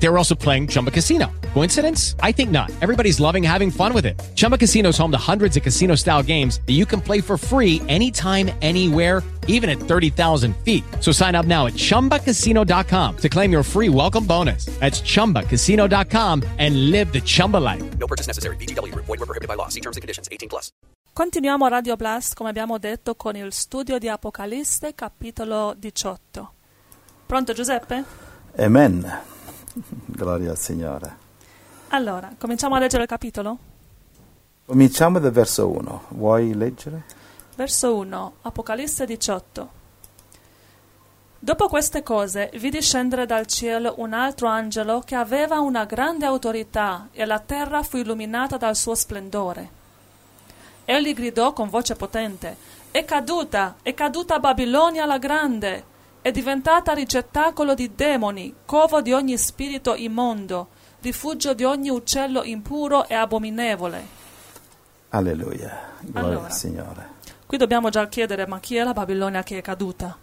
They were also playing Chumba Casino. Coincidence? I think not. Everybody's loving having fun with it. Chumba Casino's home to hundreds of casino-style games that you can play for free anytime, anywhere, even at 30,000 feet. So sign up now at ChumbaCasino.com to claim your free welcome bonus. That's ChumbaCasino.com and live the Chumba life. No purchase necessary. VGW. Void where prohibited by law. See terms and conditions. 18 plus. Continuiamo Radio Blast, come abbiamo detto, con il studio di Apocalisse, capitolo 18. Pronto, Giuseppe? Amen. Gloria al Signore. Allora, cominciamo a leggere il capitolo? Cominciamo dal verso 1. Vuoi leggere? Verso 1, Apocalisse 18. Dopo queste cose vidi scendere dal cielo un altro angelo che aveva una grande autorità, e la terra fu illuminata dal suo splendore. Egli gridò con voce potente: è caduta Babilonia la grande, è diventata ricettacolo di demoni, covo di ogni spirito immondo, rifugio di ogni uccello impuro e abominevole. Alleluia, gloria al Signore. Qui dobbiamo già chiedere, ma chi è la Babilonia che è caduta?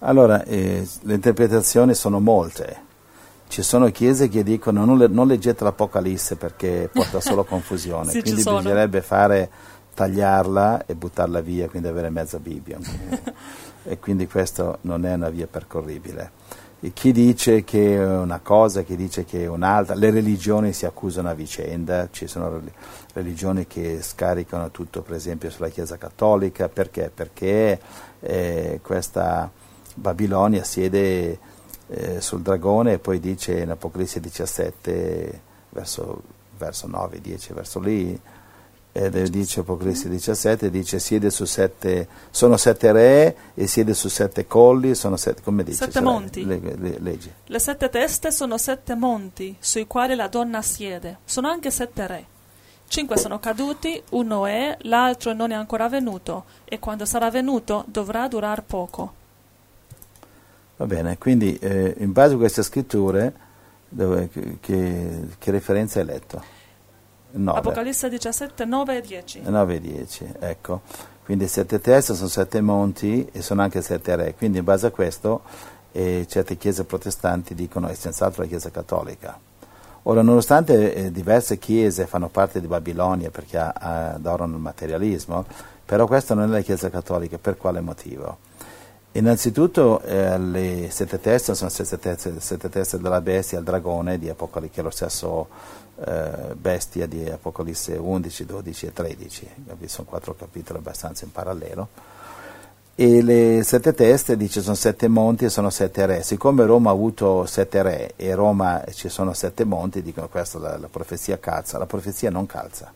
Allora, le interpretazioni sono molte. Ci sono chiese che dicono non leggete l'Apocalisse perché porta solo confusione, sì, quindi bisognerebbe tagliarla e buttarla via, quindi avere mezza Bibbia. E quindi questo non è una via percorribile. E chi dice che è una cosa, chi dice che è un'altra, le religioni si accusano a vicenda, ci sono religioni che scaricano tutto per esempio sulla Chiesa Cattolica, perché questa Babilonia siede sul dragone, e poi dice in Apocalisse 17 verso 9, 10, verso lì, ed dice Apocalisse 17, dice siede su sette, sono sette re e siede su sette colli, sono sette, come dice? Sette monti. Leggi. Le sette teste sono sette monti sui quali la donna siede, sono anche sette re. 5 sono caduti, uno è, l'altro non è ancora venuto, e quando sarà venuto dovrà durar poco. Va bene, quindi in base a queste scritture, che referenza hai letto? 9. Apocalisse 17, 9 e 10. 9 e 10, ecco. Quindi sette teste sono sette monti e sono anche sette re. Quindi in base a questo certe chiese protestanti dicono è senz'altro la Chiesa Cattolica. Ora, nonostante diverse chiese fanno parte di Babilonia perché adorano il materialismo, però questa non è la Chiesa Cattolica. Per quale motivo? Innanzitutto le sette teste sono sette teste della bestia, il dragone di Apocalisse, che è lo stesso bestia di Apocalisse 11, 12 e 13, sono 4 capitoli abbastanza in parallelo. E le sette teste, dice, sono sette monti e sono sette re. Siccome Roma ha avuto sette re e Roma ci sono sette monti, dicono questa la profezia calza. La profezia non calza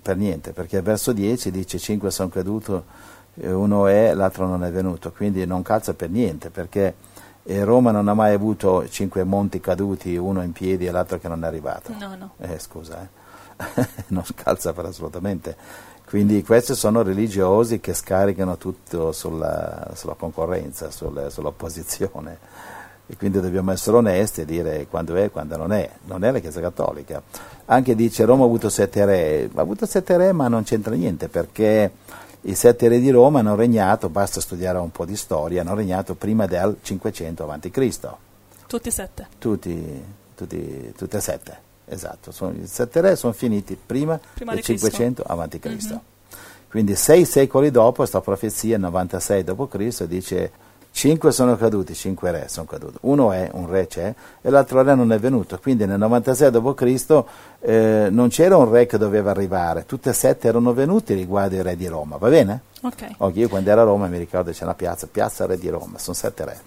per niente, perché verso 10 dice 5 sono caduto, uno è, l'altro non è venuto, quindi non calza per niente, perché Roma non ha mai avuto 5 monti caduti, uno in piedi e l'altro che non è arrivato. No. Non calza per assolutamente. Quindi questi sono religiosi che scaricano tutto sulla concorrenza, sull'opposizione, e quindi dobbiamo essere onesti e dire quando è e quando non è. Non è la Chiesa Cattolica. Anche dice Roma ha avuto 7 re, ma non c'entra niente, perché i 7 re di Roma hanno regnato, basta studiare un po' di storia, hanno regnato prima del 500 a.C. Tutti e 7? Tutti e 7, esatto. I 7 re sono finiti prima del 500 a.C. Mm-hmm. Quindi 6 secoli dopo, sta profezia, 96 d.C., dice 5 sono caduti, 5 re sono caduti. Uno è, un re c'è, e l'altro re non è venuto. Quindi nel 96 d.C. non c'era un re che doveva arrivare, tutte e 7 erano venuti riguardo i re di Roma, va bene? Ok. Io quando ero a Roma mi ricordo c'è una piazza re di Roma, sono 7 re.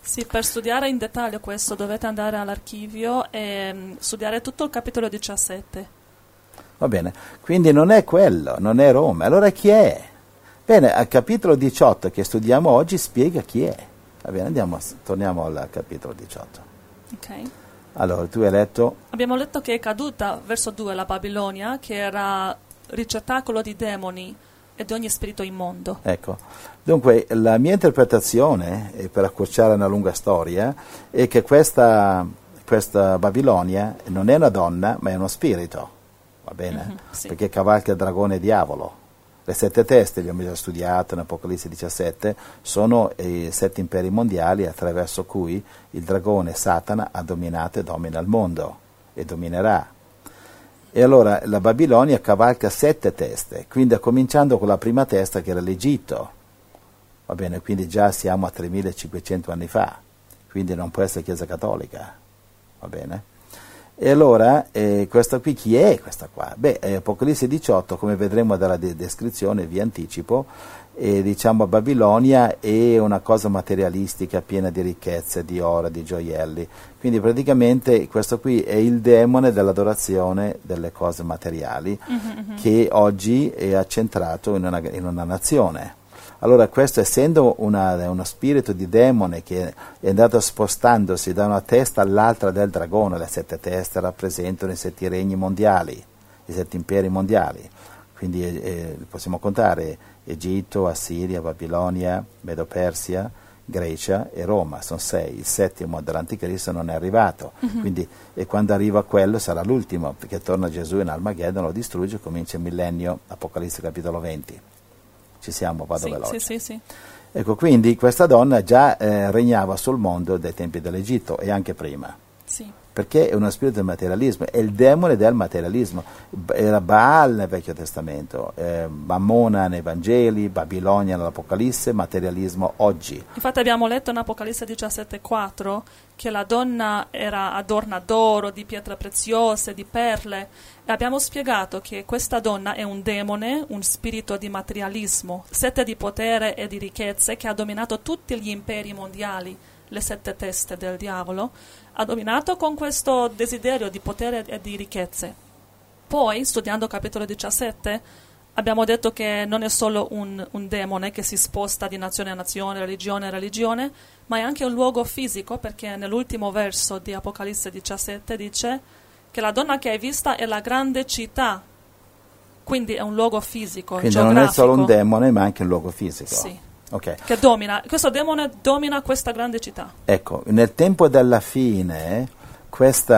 Sì, per studiare in dettaglio questo dovete andare all'archivio e studiare tutto il capitolo 17. Va bene, quindi non è quello, non è Roma, allora chi è? Bene, al capitolo 18 che studiamo oggi spiega chi è. Va bene, torniamo al capitolo 18. Ok. Allora, tu hai letto? Abbiamo letto che è caduta, verso 2, la Babilonia, che era ricettacolo di demoni e di ogni spirito immondo. Ecco, dunque la mia interpretazione, e per accorciare una lunga storia, è che questa Babilonia non è una donna, ma è uno spirito, va bene? Sì. Perché cavalca il dragone e diavolo. Le sette teste, le abbiamo già studiate in Apocalisse 17, sono i sette imperi mondiali attraverso cui il dragone Satana ha dominato e domina il mondo e dominerà. E allora la Babilonia cavalca sette teste, quindi cominciando con la prima testa che era l'Egitto, va bene, quindi già siamo a 3500 anni fa, quindi non può essere Chiesa Cattolica, va bene? E allora, questa qui chi è questa qua? Beh, Apocalisse 18, come vedremo dalla descrizione, vi anticipo, diciamo Babilonia è una cosa materialistica, piena di ricchezze, di oro, di gioielli. Quindi praticamente questo qui è il demone dell'adorazione delle cose materiali, che oggi è accentrato in una nazione. Allora questo, essendo uno spirito di demone che è andato spostandosi da una testa all'altra del dragone, le sette teste rappresentano i sette regni mondiali, i sette imperi mondiali, quindi possiamo contare Egitto, Assiria, Babilonia, Medo-Persia, Grecia e Roma, sono sei, il settimo dell'Anticristo non è arrivato, quindi, e quando arriva quello sarà l'ultimo, perché torna Gesù in Armageddon, lo distrugge e comincia il millennio, Apocalisse capitolo 20. Ci siamo, vado veloce. Sì. Ecco, quindi questa donna già regnava sul mondo dai tempi dell'Egitto e anche prima. Sì. Perché è uno spirito del materialismo, è il demone del materialismo. Era Baal nel Vecchio Testamento, Mammona nei Vangeli, Babilonia nell'Apocalisse, materialismo oggi. Infatti abbiamo letto in Apocalisse 17,4 che la donna era adorna d'oro, di pietre preziose, di perle. E abbiamo spiegato che questa donna è un demone, un spirito di materialismo, sete di potere e di ricchezze che ha dominato tutti gli imperi mondiali. Le sette teste del diavolo, ha dominato con questo desiderio di potere e di ricchezze. Poi, studiando capitolo 17, abbiamo detto che non è solo un demone che si sposta di nazione a nazione, religione a religione, ma è anche un luogo fisico, perché nell'ultimo verso di Apocalisse 17 dice che la donna che hai vista è la grande città, quindi è un luogo fisico, quindi geografico. Non è solo un demone, ma anche un luogo fisico. Sì. Okay. Che domina, questo demone domina questa grande città. Ecco, nel tempo della fine questo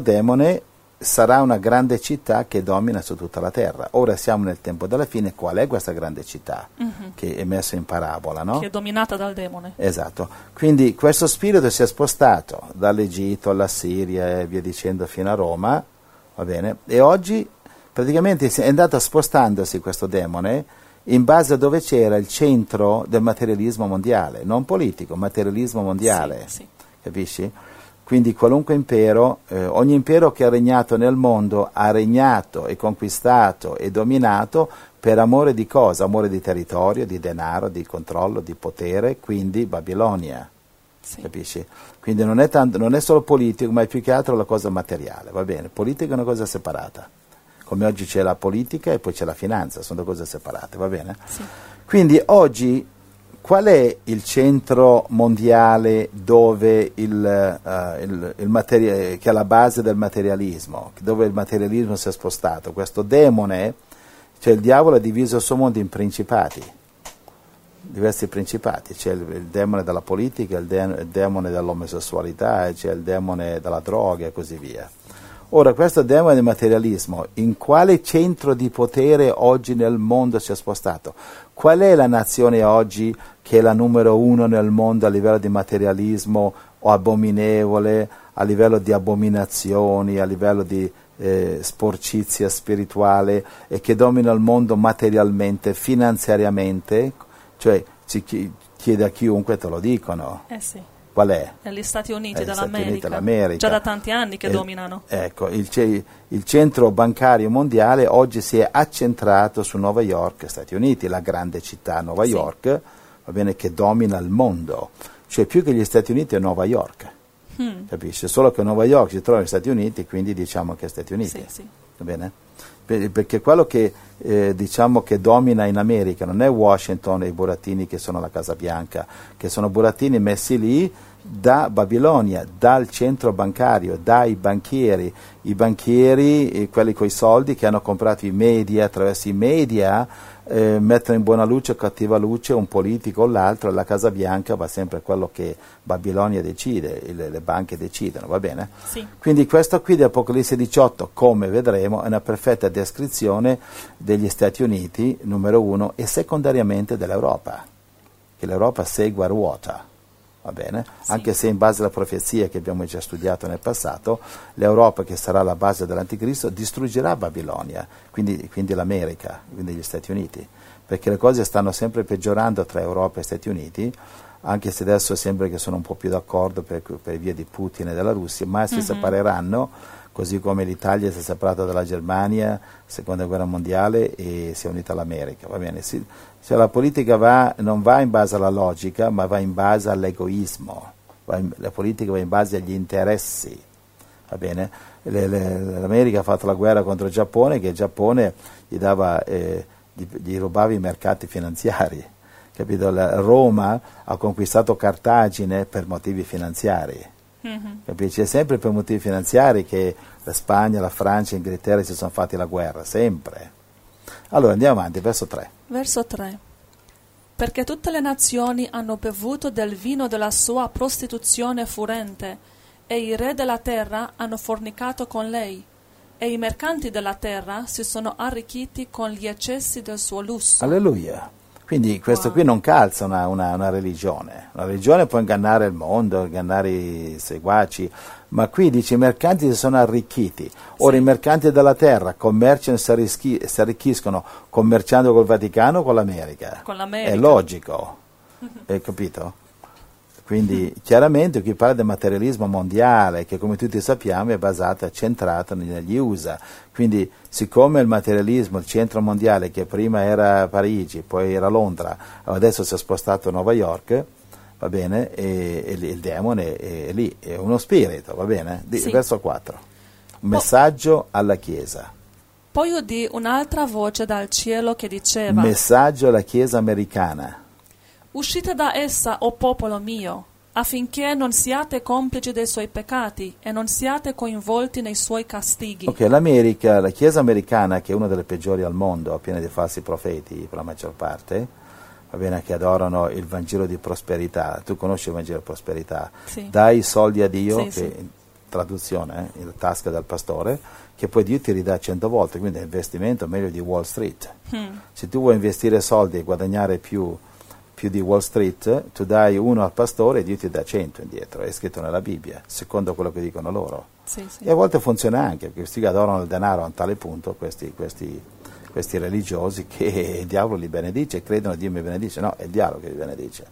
demone sarà una grande città che domina su tutta la terra. Ora siamo nel tempo della fine, qual è questa grande città che è messa in parabola, no? Che è dominata dal demone. Esatto, quindi questo spirito si è spostato dall'Egitto alla Siria e via dicendo fino a Roma, va bene? E oggi praticamente è andato spostandosi questo demone in base a dove c'era il centro del materialismo mondiale, non politico, materialismo mondiale, sì. Capisci? Quindi qualunque impero, ogni impero che ha regnato nel mondo ha regnato e conquistato e dominato per amore di cosa? Amore di territorio, di denaro, di controllo, di potere, quindi Babilonia, sì. Capisci? Quindi non è solo politico, ma è più che altro la cosa materiale, va bene? Politica è una cosa separata. Come oggi c'è la politica e poi c'è la finanza, sono due cose separate, va bene? Sì. Quindi oggi qual è il centro mondiale dove che è la base del materialismo, dove il materialismo si è spostato? Questo demone, cioè il diavolo ha diviso il suo mondo in principati, diversi principati, c'è il demone della politica, il demone dell'omosessualità, c'è il demone della droga e così via. Ora, questo demone del materialismo, in quale centro di potere oggi nel mondo si è spostato? Qual è la nazione oggi che è la numero uno nel mondo a livello di materialismo o abominevole, a livello di abominazioni, a livello di sporcizia spirituale e che domina il mondo materialmente, finanziariamente? Cioè, si chiede a chiunque, te lo dicono. Sì. Qual è? Negli Stati Uniti dell'America, già da tanti anni che dominano. Ecco, il centro bancario mondiale oggi si è accentrato su Nuova York, Stati Uniti, la grande città Nuova sì. York, va bene, che domina il mondo, cioè più che gli Stati Uniti è Nuova York, capisci? Solo che Nuova York si trova negli Stati Uniti, quindi diciamo che è Stati Uniti, sì. Va bene? Perché quello che diciamo che domina in America non è Washington e i burattini che sono alla Casa Bianca, che sono burattini messi lì da Babilonia, dal centro bancario, dai banchieri. I banchieri, quelli coi soldi che hanno comprato i media, attraverso i media mettono in buona luce o cattiva luce un politico o l'altro. La Casa Bianca va sempre a quello che Babilonia decide, le banche decidono, va bene? Sì. Quindi questo qui di Apocalisse 18, come vedremo, è una perfetta descrizione degli Stati Uniti, numero uno, e secondariamente dell'Europa, che l'Europa segue a ruota. Va bene? Sì. Anche se in base alla profezia che abbiamo già studiato nel passato, l'Europa, che sarà la base dell'Anticristo, distruggerà Babilonia, quindi l'America, quindi gli Stati Uniti, perché le cose stanno sempre peggiorando tra Europa e Stati Uniti, anche se adesso sembra che sono un po' più d'accordo per via di Putin e della Russia, ma si separeranno, così come l'Italia si è separata dalla Germania, seconda guerra mondiale, e si è unita all'America, va bene? Cioè la politica non va in base alla logica, ma va in base all'egoismo, la politica va in base agli interessi, va bene? L'America ha fatto la guerra contro il Giappone, che il Giappone gli rubava i mercati finanziari, capito? Roma ha conquistato Cartagine per motivi finanziari, capisci? È sempre per motivi finanziari che la Spagna, la Francia, l'Inghilterra si sono fatti la guerra, sempre. Allora andiamo avanti, verso 3. Verso 3. Perché tutte le nazioni hanno bevuto del vino della sua prostituzione furente, e i re della terra hanno fornicato con lei, e i mercanti della terra si sono arricchiti con gli eccessi del suo lusso. Alleluia. Quindi questo qui non calza una religione. Una religione può ingannare il mondo, ingannare i seguaci, ma qui dice i mercanti si sono arricchiti. Ora sì. I mercanti della terra commerciano e si arricchiscono commerciando col Vaticano o con l'America. Con l'America. È logico, hai capito? Quindi chiaramente qui parla del materialismo mondiale, che come tutti sappiamo è basato e centrato negli USA. Quindi siccome il materialismo, il centro mondiale, che prima era Parigi, poi era Londra, adesso si è spostato a New York, va bene, e il demone è lì, è uno spirito, va bene? Sì. Verso 4, un messaggio alla Chiesa. Poi udì un'altra voce dal cielo che diceva: messaggio alla Chiesa americana. Uscite da essa, o popolo mio, affinché non siate complici dei suoi peccati e non siate coinvolti nei suoi castighi. Ok, l'America, la Chiesa americana, che è una delle peggiori al mondo, piena di falsi profeti per la maggior parte, va bene, che adorano il Vangelo di prosperità. Tu conosci il Vangelo di prosperità? Sì. Dai i soldi a Dio, sì. Traduzione, in tasca del pastore, che poi Dio ti ridà 100 volte, quindi è un investimento meglio di Wall Street. Se tu vuoi investire soldi e guadagnare più di Wall Street, tu dai 1 al pastore e Dio ti dà 100 indietro, è scritto nella Bibbia, secondo quello che dicono loro. Sì, sì. E a volte funziona anche, perché questi adorano il denaro a un tale punto, questi religiosi, che il diavolo li benedice, credono Dio mi benedice. No, è il diavolo che li benedice.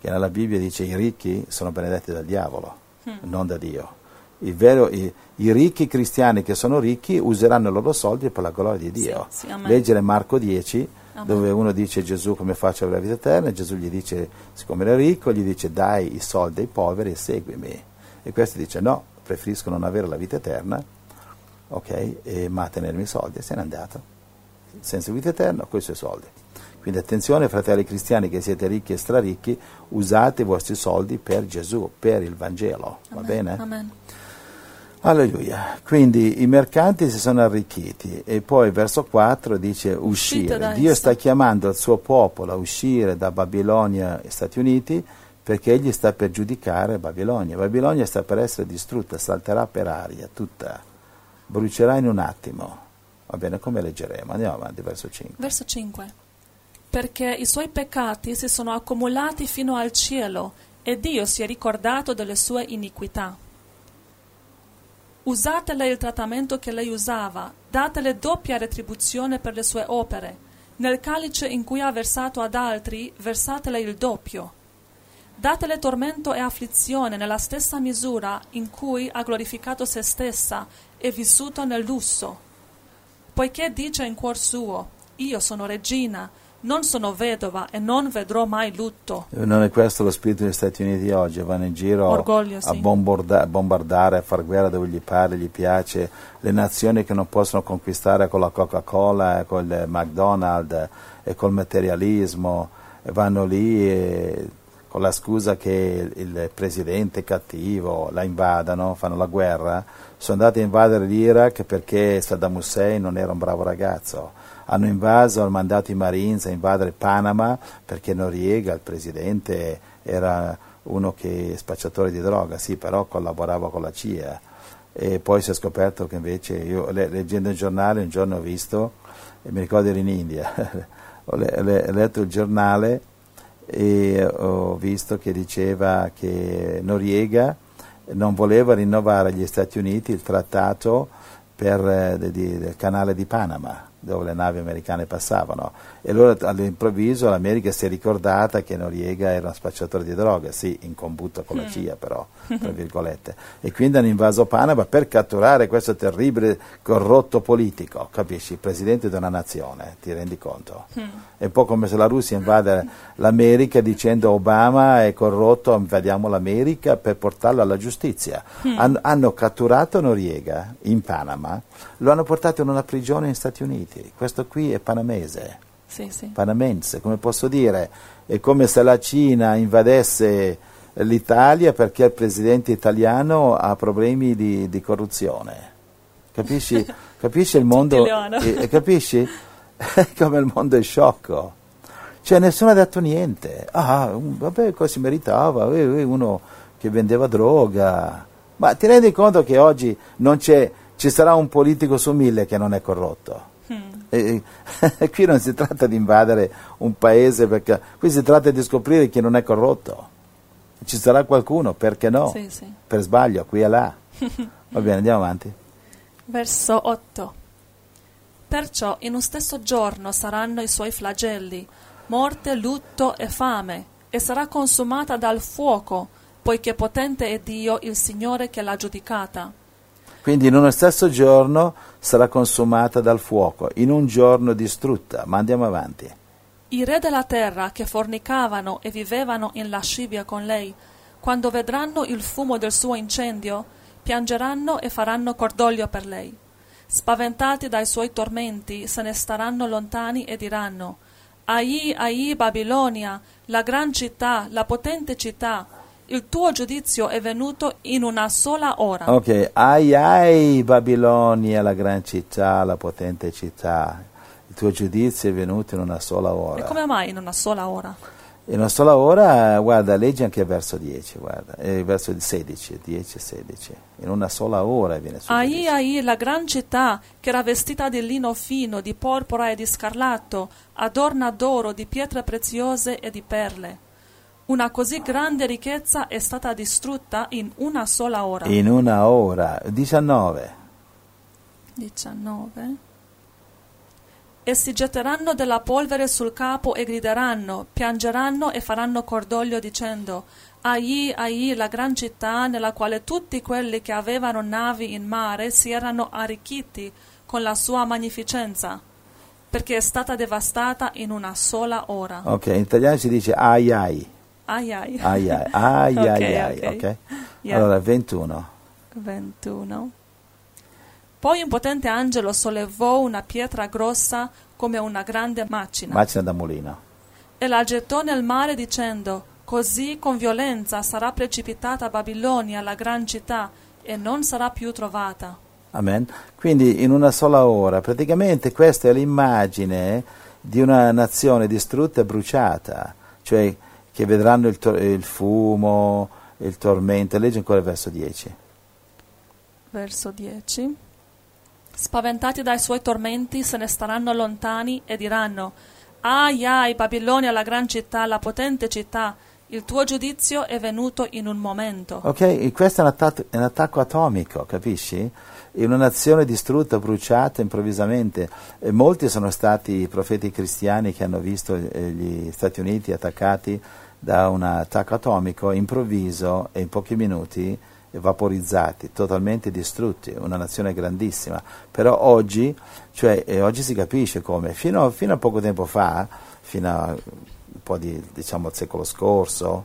Che nella Bibbia dice i ricchi sono benedetti dal diavolo, non da Dio. I ricchi cristiani che sono ricchi useranno i loro soldi per la gloria di Dio. Sì, sì, leggere Marco 10, dove uno dice: Gesù, come faccio ad avere la vita eterna? Gesù gli dice, siccome era ricco, gli dice: dai i soldi ai poveri e seguimi. E questo dice: no, preferisco non avere la vita eterna, ok, ma tenermi i soldi. E se n'è andato, senza vita eterna, con i suoi soldi. Quindi attenzione, fratelli cristiani, che siete ricchi e straricchi, usate i vostri soldi per Gesù, per il Vangelo. Amen. Va bene? Amen. Alleluia. Quindi i mercanti si sono arricchiti, e poi verso 4 dice uscire. Dio sta chiamando il suo popolo a uscire da Babilonia e Stati Uniti, perché egli sta per giudicare Babilonia. Babilonia sta per essere distrutta, salterà per aria tutta, brucerà in un attimo. Va bene, come leggeremo? Andiamo avanti, verso 5. Verso 5. Perché i suoi peccati si sono accumulati fino al cielo, e Dio si è ricordato delle sue iniquità. Usatele il trattamento che lei usava, datele doppia retribuzione per le sue opere. Nel calice in cui ha versato ad altri, versatele il doppio. Datele tormento e afflizione nella stessa misura in cui ha glorificato se stessa e vissuto nel lusso. Poiché dice in cuor suo: io sono regina, non sono vedova e non vedrò mai lutto. Non è questo lo spirito degli Stati Uniti oggi, vanno in giro bombardare, a far guerra dove gli pare, gli piace, le nazioni che non possono conquistare con la Coca-Cola, con il McDonald's e col materialismo, vanno lì e con la scusa che il presidente è cattivo, la invadano, fanno la guerra, sono andati a invadere l'Iraq perché Saddam Hussein non era un bravo ragazzo, hanno invaso, hanno mandato i Marines a invadere il Panama perché Noriega, il presidente, era uno che spacciatore di droga, sì, però collaborava con la CIA, e poi si è scoperto che invece, io leggendo il giornale un giorno ho visto, e mi ricordo ero in India, ho letto il giornale e ho visto che diceva che Noriega non voleva rinnovare agli Stati Uniti il trattato del canale di Panama dove le navi americane passavano, e allora all'improvviso l'America si è ricordata che Noriega era uno spacciatore di droga, sì, in combutta con la CIA però, tra virgolette, e quindi hanno invaso Panama per catturare questo terribile corrotto politico, capisci, presidente di una nazione, ti rendi conto? È un po' come se la Russia invade l'America dicendo Obama è corrotto, invadiamo l'America per portarlo alla giustizia. Hanno catturato Noriega in Panama, lo hanno portato in una prigione negli Stati Uniti. Questo qui è panamese, sì. Panamense, come posso dire, è come se la Cina invadesse l'Italia perché il presidente italiano ha problemi di corruzione, capisci il mondo, capisci come il mondo è sciocco, cioè nessuno ha detto niente, vabbè cosa si meritava, uno che vendeva droga, ma ti rendi conto che oggi non c'è, ci sarà un politico su 1000 che non è corrotto? Qui non si tratta di invadere un paese, perché qui si tratta di scoprire chi non è corrotto, ci sarà qualcuno, perché no? Sì. Per sbaglio, qui e là. Va bene, andiamo avanti. Verso 8. Perciò in un stesso giorno saranno i suoi flagelli, morte, lutto e fame, e sarà consumata dal fuoco, poiché potente è Dio il Signore che l'ha giudicata. Quindi in uno stesso giorno sarà consumata dal fuoco, in un giorno distrutta. Ma andiamo avanti. I re della terra che fornicavano e vivevano in lascivia con lei, quando vedranno il fumo del suo incendio, piangeranno e faranno cordoglio per lei. Spaventati dai suoi tormenti, se ne staranno lontani e diranno: Ahi, ahi, Babilonia, la gran città, la potente città, il tuo giudizio è venuto in una sola ora. Ok, ai ai Babilonia, la gran città, la potente città, il tuo giudizio è venuto in una sola ora. E come mai in una sola ora? In una sola ora, guarda, leggi anche il verso 10, guarda, verso 16, 10 e 16. In una sola ora viene su. Ai ai la gran città che era vestita di lino fino, di porpora e di scarlatto, adorna d'oro, di pietre preziose e di perle. Una così grande ricchezza è stata distrutta in una sola ora. In una ora. 19. E si getteranno della polvere sul capo e grideranno, piangeranno e faranno cordoglio dicendo: Ahi, ahi, la gran città nella quale tutti quelli che avevano navi in mare si erano arricchiti con la sua magnificenza, perché è stata devastata in una sola ora. Ok, in italiano si dice ai ai. Okay. Yeah. Allora 21. Poi un potente angelo sollevò una pietra grossa come una grande macina da mulino, e la gettò nel mare dicendo: così con violenza sarà precipitata Babilonia, la gran città, e non sarà più trovata. Amen. Quindi in una sola ora, praticamente questa è l'immagine di una nazione distrutta e bruciata, cioè che vedranno il fumo, il tormento. Leggi ancora il verso 10. Verso 10. Spaventati dai suoi tormenti se ne staranno lontani e diranno: Ai ai, Babilonia, la gran città, la potente città, il tuo giudizio è venuto in un momento. Ok, questo è un attacco atomico, capisci? In una nazione distrutta, bruciata improvvisamente, e molti sono stati i profeti cristiani che hanno visto gli Stati Uniti attaccati da un attacco atomico improvviso e in pochi minuti vaporizzati, totalmente distrutti, una nazione grandissima. Però oggi, oggi si capisce come, fino a poco tempo fa, fino a un po' al secolo scorso,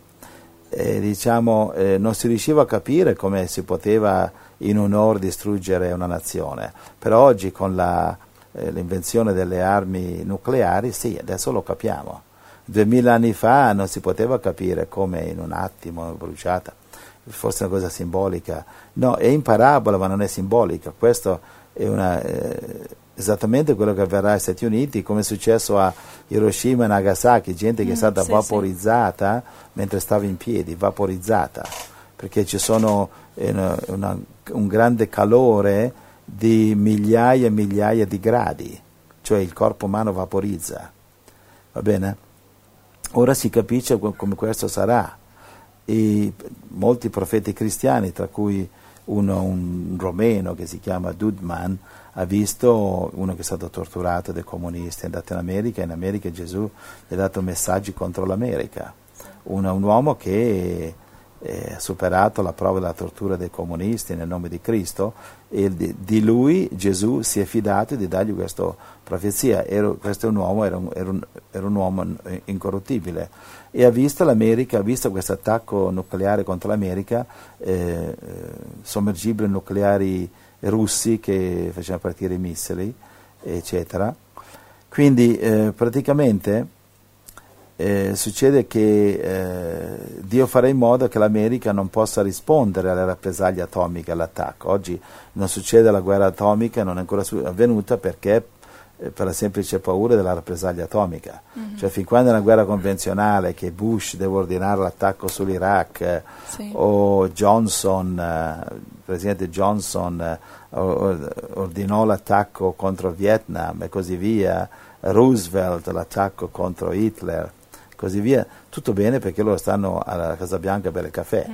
non si riusciva a capire come si poteva in un'ora distruggere una nazione. Però oggi con l'invenzione delle armi nucleari, sì, adesso lo capiamo. 2000 anni fa non si poteva capire come in un attimo bruciata, forse una cosa simbolica, no, è in parabola ma non è simbolica, questo è una, esattamente quello che avverrà agli Stati Uniti, come è successo a Hiroshima e Nagasaki, gente che è stata vaporizzata mentre stava in piedi, vaporizzata, perché ci sono un grande calore di migliaia e migliaia di gradi, cioè il corpo umano vaporizza, va bene? Ora si capisce come questo sarà, e molti profeti cristiani, tra cui un romeno che si chiama Dudman, ha visto uno che è stato torturato dai comunisti, è andato in America Gesù gli ha dato messaggi contro l'America, un uomo che ha superato la prova della tortura dei comunisti nel nome di Cristo, e di lui Gesù si è fidato di dargli questa profezia, questo è un uomo, era un uomo incorruttibile, e ha visto l'America, ha visto questo attacco nucleare contro l'America, sommergibili nucleari russi che facevano partire i missili, eccetera. Quindi praticamente succede che Dio farà in modo che l'America non possa rispondere alle rappresaglie atomiche, all'attacco. Oggi non succede la guerra atomica, non è ancora avvenuta perché per la semplice paura della rappresaglia atomica. Mm-hmm. Cioè fin quando è una guerra convenzionale che Bush deve ordinare l'attacco sull'Iraq, o Johnson, presidente Johnson ordinò l'attacco contro il Vietnam e così via, Roosevelt l'attacco contro Hitler, così via, tutto bene perché loro stanno alla Casa Bianca a bere il caffè,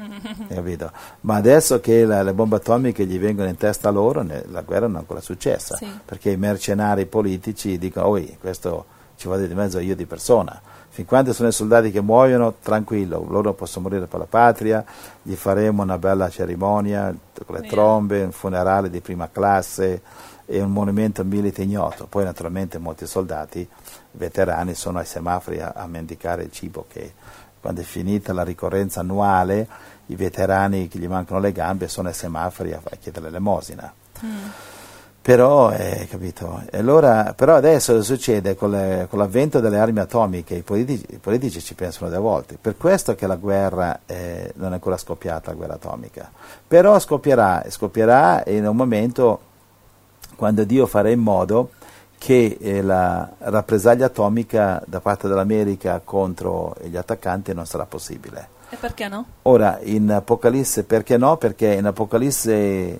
capito? Ma adesso che le bombe atomiche gli vengono in testa loro, la guerra non è ancora successa, perché i mercenari politici dicono, questo ci vado di mezzo io di persona, fin quando sono i soldati che muoiono, tranquillo, loro possono morire per la patria, gli faremo una bella cerimonia, con le trombe, un funerale di prima classe, e un monumento milite ignoto, poi naturalmente molti soldati veterani sono ai semafori a mendicare il cibo, che quando è finita la ricorrenza annuale i veterani che gli mancano le gambe sono ai semafori a chiedere l'elemosina. Però, capito, allora, però adesso succede con l'avvento delle armi atomiche, i politici ci pensano due volte, per questo che la guerra non è ancora scoppiata, la guerra atomica, però scoppierà in un momento quando Dio farà in modo che la rappresaglia atomica da parte dell'America contro gli attaccanti non sarà possibile. E perché no? Ora, in Apocalisse, perché no? Perché in Apocalisse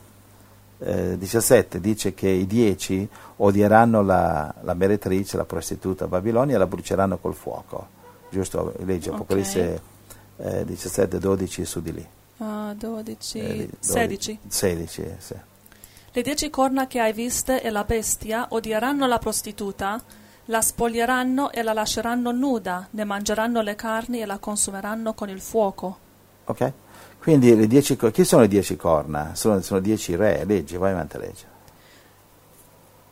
17 dice che i 10 odieranno la meretrice, la prostituta a Babilonia, e la bruceranno col fuoco. Giusto? Legge Apocalisse 17, 12 su di lì. 16. 16, sì. Le 10 corna che hai viste e la bestia odieranno la prostituta, la spoglieranno e la lasceranno nuda, ne mangeranno le carni e la consumeranno con il fuoco. Ok, quindi le 10 corna, chi sono le 10 corna? Sono 10 re, leggi, vai avanti a leggere.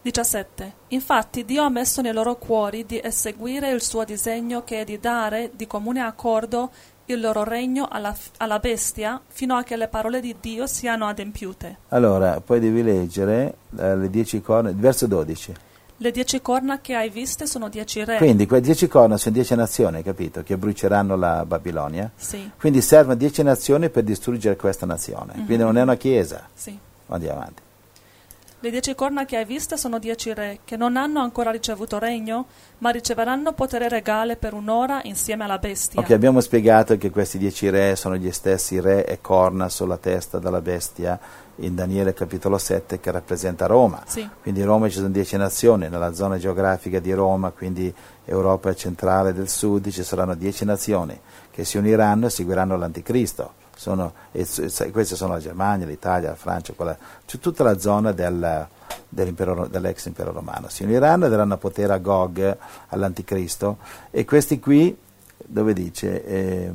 17. Infatti Dio ha messo nei loro cuori di eseguire il suo disegno, che è di dare di comune accordo il loro regno alla bestia, fino a che le parole di Dio siano adempiute. Allora, poi devi leggere le 10 corna, verso 12. Le 10 corna che hai viste sono 10 re. Quindi quei 10 corna sono 10 nazioni, capito? Che bruceranno la Babilonia. Sì. Quindi servono 10 nazioni per distruggere questa nazione. Mm-hmm. Quindi non è una chiesa. Sì. Andiamo avanti. Le 10 corna che hai viste sono 10 re, che non hanno ancora ricevuto regno, ma riceveranno potere regale per un'ora insieme alla bestia. Ok, abbiamo spiegato che questi 10 re sono gli stessi re e corna sulla testa della bestia in Daniele capitolo 7, che rappresenta Roma. Sì. Quindi in Roma ci sono 10 nazioni, nella zona geografica di Roma, quindi Europa centrale e del sud, ci saranno 10 nazioni che si uniranno e seguiranno l'anticristo. Queste sono la Germania, l'Italia, la Francia, tutta la zona dell'ex impero romano. Si uniranno e daranno potere a Gog, all'anticristo, e questi qui, dove dice,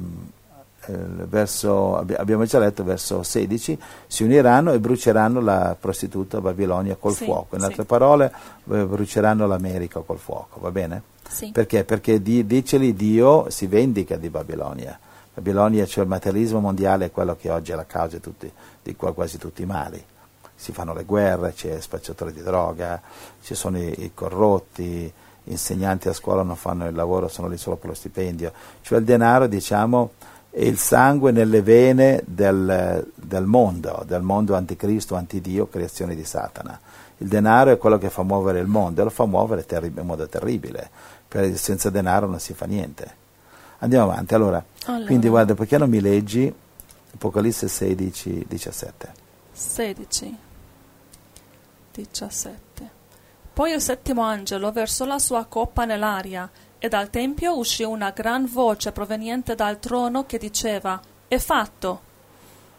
abbiamo già letto verso 16, si uniranno e bruceranno la prostituta a Babilonia col fuoco, in altre parole bruceranno l'America col fuoco, va bene? Sì. Perché? Perché diceli Dio si vendica di Babilonia, cioè il materialismo mondiale è quello che oggi è la causa di quasi tutti i mali. Si fanno le guerre, c'è spacciatori di droga, ci sono i corrotti, insegnanti a scuola non fanno il lavoro, sono lì solo per lo stipendio, cioè il denaro, diciamo, è il sangue nelle vene del mondo anticristo, antidio, creazione di Satana. Il denaro è quello che fa muovere il mondo e lo fa muovere in modo terribile, perché senza denaro non si fa niente. Andiamo avanti, allora. Quindi guarda, perché non mi leggi Apocalisse 16, 17? 16, 17. Poi il settimo angelo versò la sua coppa nell'aria, e dal tempio uscì una gran voce proveniente dal trono che diceva: è fatto!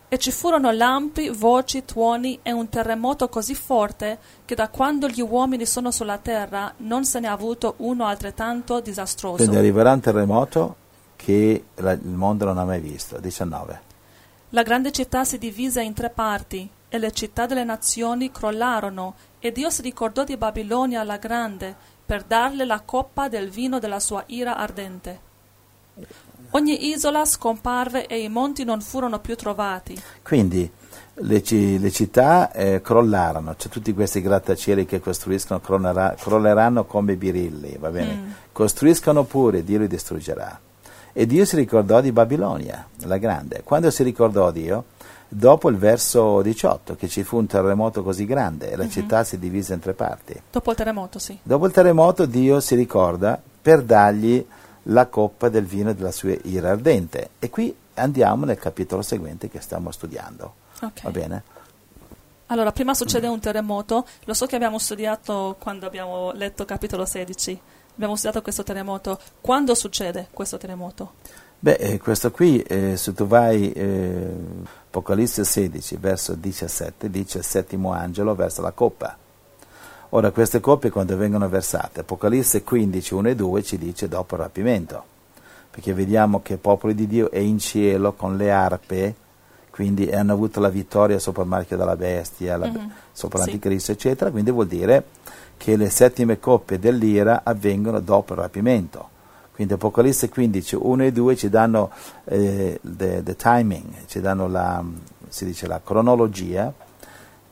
E ci furono lampi, voci, tuoni e un terremoto così forte che da quando gli uomini sono sulla terra non se ne è avuto uno altrettanto disastroso. Quindi arriverà un terremoto che il mondo non ha mai visto. 19. La grande città si divise in tre parti, e le città delle nazioni crollarono, e Dio si ricordò di Babilonia la grande, per darle la coppa del vino della sua ira ardente. Ogni isola scomparve e i monti non furono più trovati. Quindi le città crollarono, cioè tutti questi grattacieli che costruiscono crolleranno come birilli, va bene? Costruiscono pure, Dio li distruggerà. E Dio si ricordò di Babilonia, la grande. Quando si ricordò Dio? Dopo il verso 18, che ci fu un terremoto così grande e la città si divise in tre parti. Dopo il terremoto, sì. Dopo il terremoto Dio si ricorda per dargli la coppa del vino della sua ira ardente. E qui andiamo nel capitolo seguente che stiamo studiando. Okay. Va bene? Allora, prima succede un terremoto. Lo so che abbiamo studiato quando abbiamo letto capitolo 16. Abbiamo studiato questo terremoto. Quando succede questo terremoto? Beh, questo qui, se tu vai Apocalisse 16, verso 17, dice: settimo angelo versa la coppa. Ora, queste coppe quando vengono versate, Apocalisse 15, 1 e 2 ci dice dopo il rapimento, perché vediamo che il popolo di Dio è in cielo con le arpe, quindi hanno avuto la vittoria sopra il marchio della bestia, sopra l'anticristo, eccetera, quindi vuol dire che le settime coppe dell'ira avvengono dopo il rapimento. Quindi Apocalisse 15, 1 e 2 ci danno the timing, ci danno la cronologia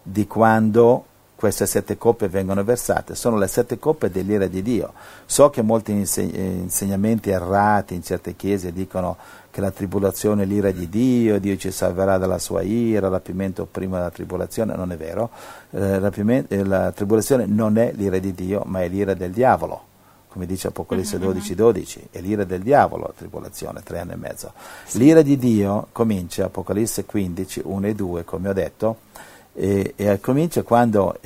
di quando queste sette coppe vengono versate. Sono le sette coppe dell'ira di Dio. So che molti insegnamenti errati in certe chiese dicono che la tribolazione è l'ira di Dio, Dio ci salverà dalla sua ira, rapimento prima della tribolazione. Non è vero, la tribolazione non è l'ira di Dio, ma è l'ira del diavolo, come dice Apocalisse 12, 12, è l'ira del diavolo la tribolazione, 3 anni e mezzo. L'ira di Dio comincia Apocalisse 15, 1 e 2, come ho detto, e comincia quando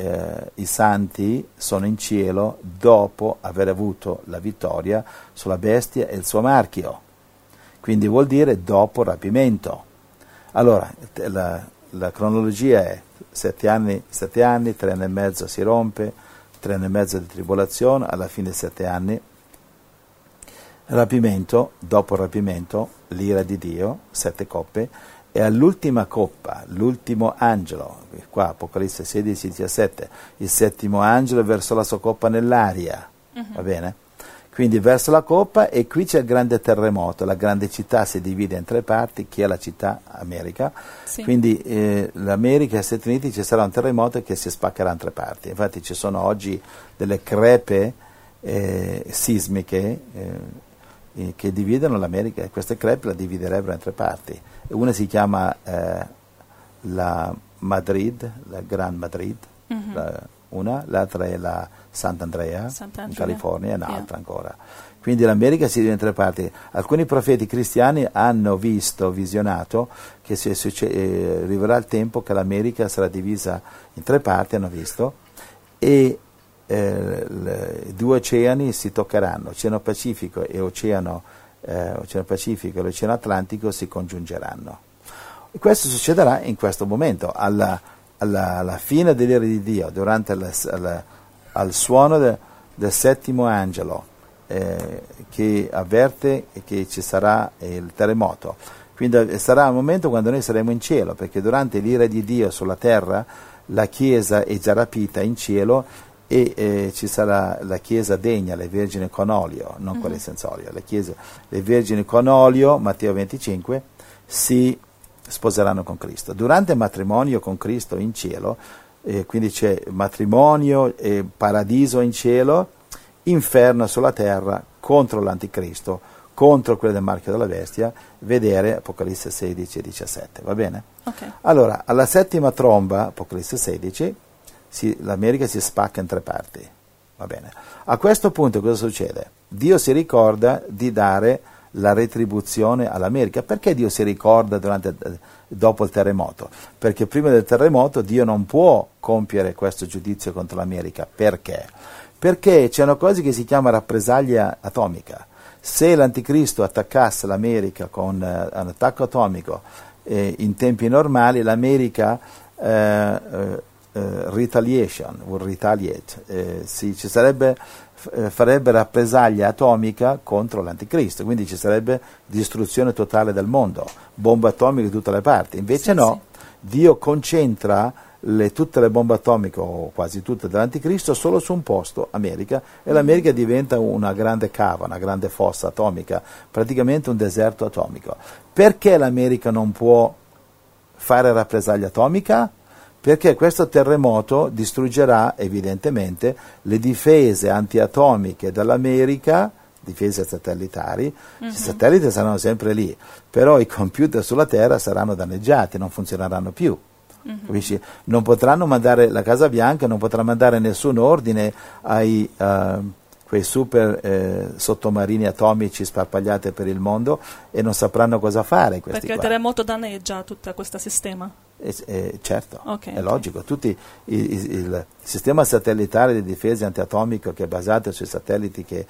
i santi sono in cielo dopo aver avuto la vittoria sulla bestia e il suo marchio, quindi vuol dire dopo rapimento. Allora la cronologia è 7 anni, 3 anni e mezzo si rompe, 3 anni e mezzo di tribolazione, alla fine dei 7 anni rapimento, dopo rapimento l'ira di Dio, 7 coppe. E all'ultima coppa, l'ultimo angelo, qua Apocalisse 16, 17, il settimo angelo versò la sua coppa nell'aria, va bene? Quindi verso la coppa, e qui c'è il grande terremoto, la grande città si divide in tre parti, che è la città America, quindi l'America e gli Stati Uniti, ci sarà un terremoto che si spaccherà in tre parti. Infatti ci sono oggi delle crepe sismiche che dividono l'America, e queste crepe la dividerebbero in tre parti. Una si chiama la Madrid, la Gran Madrid, l'altra è la Sant'Andrea, in California, e un'altra ancora. Quindi l'America si divide in tre parti. Alcuni profeti cristiani hanno visionato che arriverà il tempo che l'America sarà divisa in tre parti, hanno visto, e i 2 oceani si toccheranno, Oceano Pacifico e l'Oceano Atlantico si congiungeranno. E questo succederà in questo momento, alla fine dell'ira di Dio, durante al suono del settimo angelo che avverte che ci sarà il terremoto. Quindi sarà un momento quando noi saremo in cielo, perché durante l'ira di Dio sulla terra la Chiesa è già rapita in cielo, e ci sarà la Chiesa degna, le Vergini con olio, non quelle senza olio, le Vergini con olio, Matteo 25, si sposeranno con Cristo. Durante il matrimonio con Cristo in cielo, quindi c'è matrimonio e paradiso in cielo, inferno sulla terra contro l'anticristo, contro quello del marchio della bestia, vedere Apocalisse 16 e 17, va bene? Okay. Allora, alla settima tromba, Apocalisse 16, l'America si spacca in tre parti, va bene? A questo punto cosa succede? Dio si ricorda di dare la retribuzione all'America. Perché Dio si ricorda dopo il terremoto? Perché prima del terremoto Dio non può compiere questo giudizio contro l'America. Perché? Perché c'è una cosa che si chiama rappresaglia atomica. Se l'anticristo attaccasse l'America con un attacco atomico in tempi normali, l'America farebbe rappresaglia atomica contro l'anticristo, quindi ci sarebbe distruzione totale del mondo, bombe atomiche di tutte le parti. Invece Dio concentra tutte le bombe atomiche, o quasi tutte, dell'anticristo solo su un posto, America, e l'America diventa una grande cava, una grande fossa atomica, praticamente un deserto atomico. Perché l'America non può fare rappresaglia atomica? Perché questo terremoto distruggerà evidentemente le difese antiatomiche dell'America, difese satellitari. I satelliti saranno sempre lì, però i computer sulla Terra saranno danneggiati, non funzioneranno più. Capisci? Non potranno mandare, la Casa Bianca non potrà mandare nessun ordine ai quei super sottomarini atomici sparpagliati per il mondo, e non sapranno cosa fare questi perché il terremoto danneggia tutto questo sistema. Certo, okay, è logico. Okay. Tutti il sistema satellitare di difesa antiatomica, che è basato sui satelliti che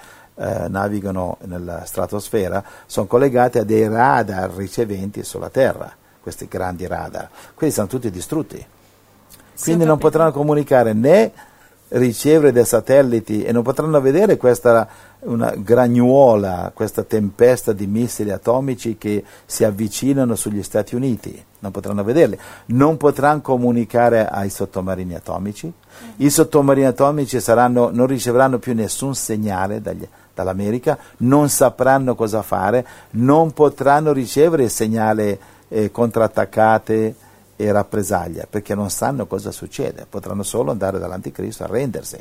navigano nella stratosfera, sono collegati a dei radar riceventi sulla Terra, questi grandi radar. Questi sono tutti distrutti, quindi non potranno comunicare né ricevere dai satelliti, e non potranno vedere questa una gragnuola, questa tempesta di missili atomici che si avvicinano sugli Stati Uniti. Non potranno vederli, non potranno comunicare ai sottomarini atomici. I sottomarini atomici non riceveranno più nessun segnale dall'America, non sapranno cosa fare, non potranno ricevere il segnale contrattaccate e rappresaglia, perché non sanno cosa succede, potranno solo andare dall'anticristo a rendersi.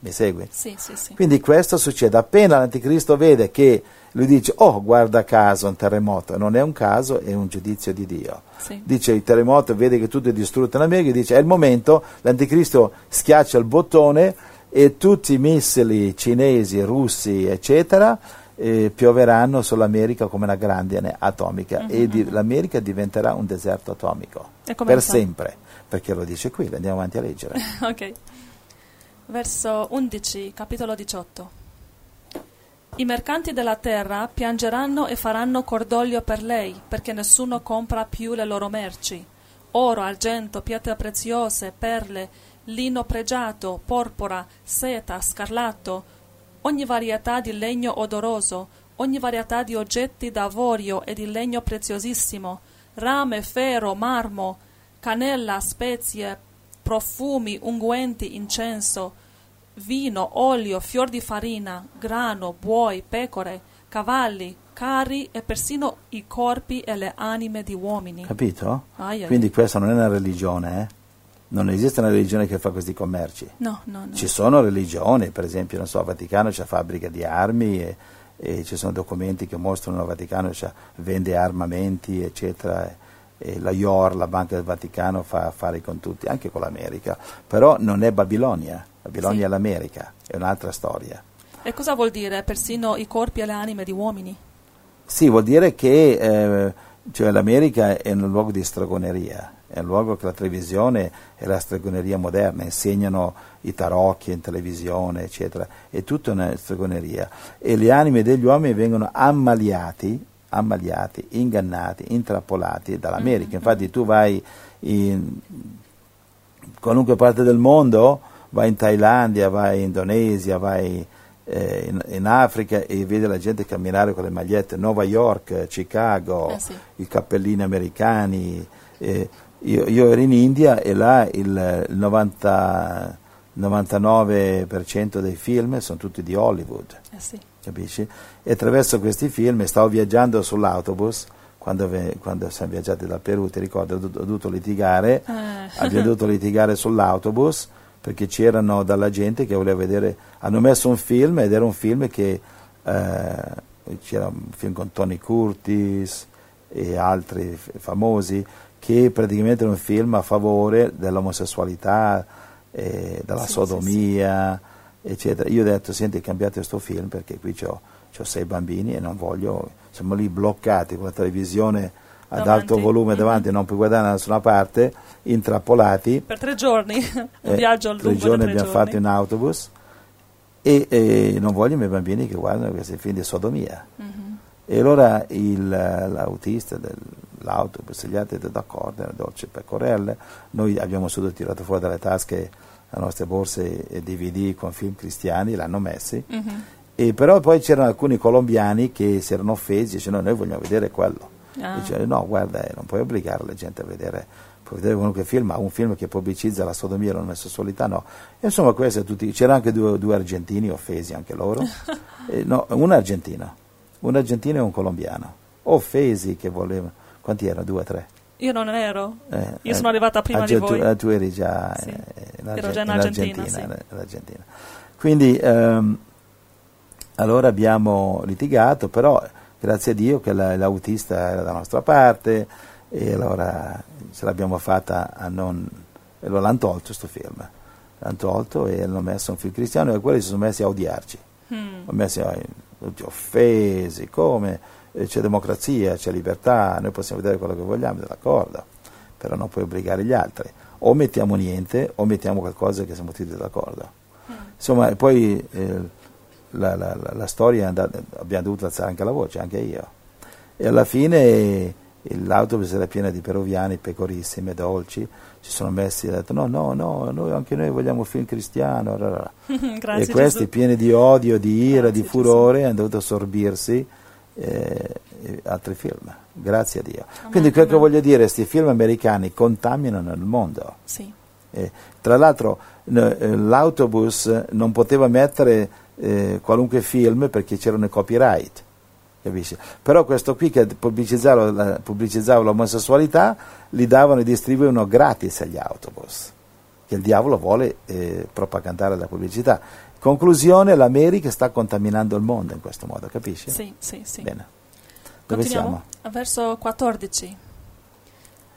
Mi segui? Sì, sì, sì. Quindi questo succede appena l'anticristo vede che lui dice: oh, guarda caso, un terremoto. Non è un caso, è un giudizio di Dio. Sì. Dice il terremoto, vede che tutto è distrutto in America, dice: è il momento. L'anticristo schiaccia il bottone e tutti i missili cinesi, russi, eccetera, pioveranno sull'America come una grandine atomica, e l'America diventerà un deserto atomico per sempre, perché lo dice qui. Andiamo avanti a leggere. Ok. Verso 11, capitolo 18. I mercanti della terra piangeranno e faranno cordoglio per lei, perché nessuno compra più le loro merci: oro, argento, pietre preziose, perle, lino pregiato, porpora, seta, scarlatto, ogni varietà di legno odoroso, ogni varietà di oggetti d'avorio e di legno preziosissimo, rame, ferro, marmo, cannella, spezie, profumi, unguenti, incenso, vino, olio, fior di farina, grano, buoi, pecore, cavalli, carri e persino i corpi e le anime di uomini. Capito? Quindi questa non è una religione, eh? Non esiste una religione che fa questi commerci. No. Ci sono religioni, per esempio, non so, il Vaticano c'ha fabbrica di armi, e ci sono documenti che mostrano il Vaticano vende armamenti, eccetera, e la IOR, la Banca del Vaticano, fa affari con tutti, anche con l'America. Però non è Babilonia. Babilonia è l'America, è un'altra storia. E cosa vuol dire persino i corpi e le anime di uomini? Sì, vuol dire che l'America è un luogo di stregoneria. È un luogo che la televisione e la stregoneria moderna insegnano, i tarocchi in televisione, eccetera, è tutta una stregoneria. E le anime degli uomini vengono ammaliati, ingannati, intrappolati dall'America. Infatti tu vai in qualunque parte del mondo, vai in Thailandia, vai in Indonesia, vai in Africa, e vede la gente camminare con le magliette New York, Chicago, i cappellini americani. Io ero in India, e là il 99% dei film sono tutti di Hollywood, capisci? E attraverso questi film, stavo viaggiando sull'autobus quando siamo viaggiati dal Perù, ti ricordo, ho dovuto litigare sull'autobus perché c'erano dalla gente che voleva vedere, hanno messo un film ed era un film che c'era un film con Tony Curtis e altri famosi, che praticamente era un film a favore dell'omosessualità, della sodomia, sì. eccetera. Io ho detto, senti, cambiate questo film perché qui c'ho 6 bambini e non voglio, siamo lì bloccati con la televisione ad alto volume davanti, non puoi guardare da nessuna parte, intrappolati. Per 3 giorni, un viaggio lungo di 3 giorni. Abbiamo fatto in autobus e non voglio i miei bambini che guardano questi film di sodomia. Mm-hmm. E allora l'autista dell'autobus e gli altri erano d'accordo, erano dolci pecorelle. Noi abbiamo subito tirato fuori dalle tasche le nostre borse e DVD con film cristiani, l'hanno messi. Mm-hmm. E però poi c'erano alcuni colombiani che si erano offesi e dicevano: noi vogliamo vedere quello. Ah. Dice, no, guarda, non puoi obbligare la gente a vedere, puoi vedere qualunque film, ma un film che pubblicizza la sodomia e l'omosessualità no. E insomma, tutti, c'erano anche due argentini offesi anche loro, no, un argentino e un colombiano, offesi che volevano, quanti erano? 2 o 3? Io non ero, io sono arrivata prima di voi. Tu eri già, sì. Ero già in Argentina, sì. L'Argentina. Quindi allora abbiamo litigato, però grazie a Dio che l'autista era dalla nostra parte e allora ce l'abbiamo fatta a non... E allora l'hanno tolto questo film, l'hanno tolto e hanno messo un film cristiano e quelli si sono messi a odiarci, sono messi tutti offesi, come c'è democrazia, c'è libertà, noi possiamo vedere quello che vogliamo, d'accordo, però non puoi obbligare gli altri, o mettiamo niente o mettiamo qualcosa che siamo tutti d'accordo. Insomma, e poi... La storia è andata, abbiamo dovuto alzare anche la voce, anche io, e alla fine l'autobus era piena di peruviani, pecorissime, dolci, ci sono messi e hanno detto no, anche noi vogliamo film cristiano Grazie, e questi Gesù. Pieni di odio, di ira, grazie, di furore, hanno dovuto sorbirsi altri film, grazie a Dio. Quindi quello che voglio dire, questi film americani contaminano il mondo, sì. Tra l'altro l'autobus non poteva mettere qualunque film perché c'erano i copyright, capisci? Però questo qui che pubblicizzava l'omosessualità li davano e distribuivano gratis agli autobus, che il diavolo vuole propagandare la pubblicità. Conclusione, l'America sta contaminando il mondo in questo modo, capisci? Sì. Bene. Dove continuiamo? Siamo? Verso 14.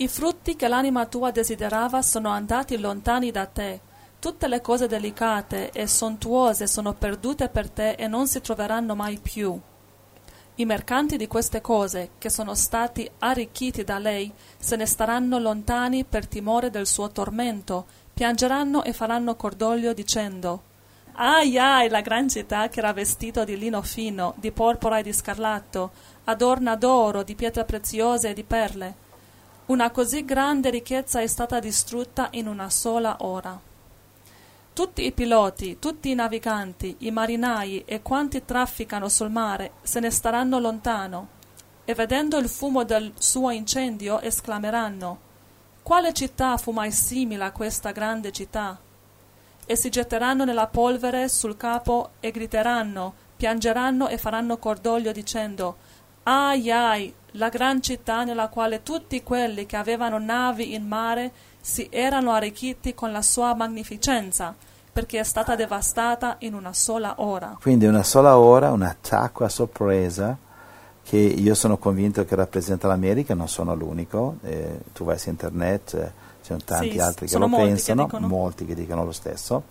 I frutti che l'anima tua desiderava sono andati lontani da te. Tutte le cose delicate e sontuose sono perdute per te e non si troveranno mai più. I mercanti di queste cose, che sono stati arricchiti da lei, se ne staranno lontani per timore del suo tormento, piangeranno e faranno cordoglio dicendo: «Ai ai, la gran città che era vestita di lino fino, di porpora e di scarlatto, adorna d'oro, di pietre preziose e di perle. Una così grande ricchezza è stata distrutta in una sola ora». Tutti i piloti, tutti i naviganti, i marinai e quanti trafficano sul mare se ne staranno lontano e vedendo il fumo del suo incendio esclameranno: «Quale città fu mai simile a questa grande città?» E si getteranno nella polvere sul capo e grideranno, piangeranno e faranno cordoglio dicendo: «Ai ai, la gran città nella quale tutti quelli che avevano navi in mare si erano arricchiti con la sua magnificenza, perché è stata devastata in una sola ora». Quindi una sola ora, un attacco a sorpresa che io sono convinto che rappresenta l'America, non sono l'unico, tu vai su internet, ci sono tanti altri che lo pensano, molti che dicono lo stesso,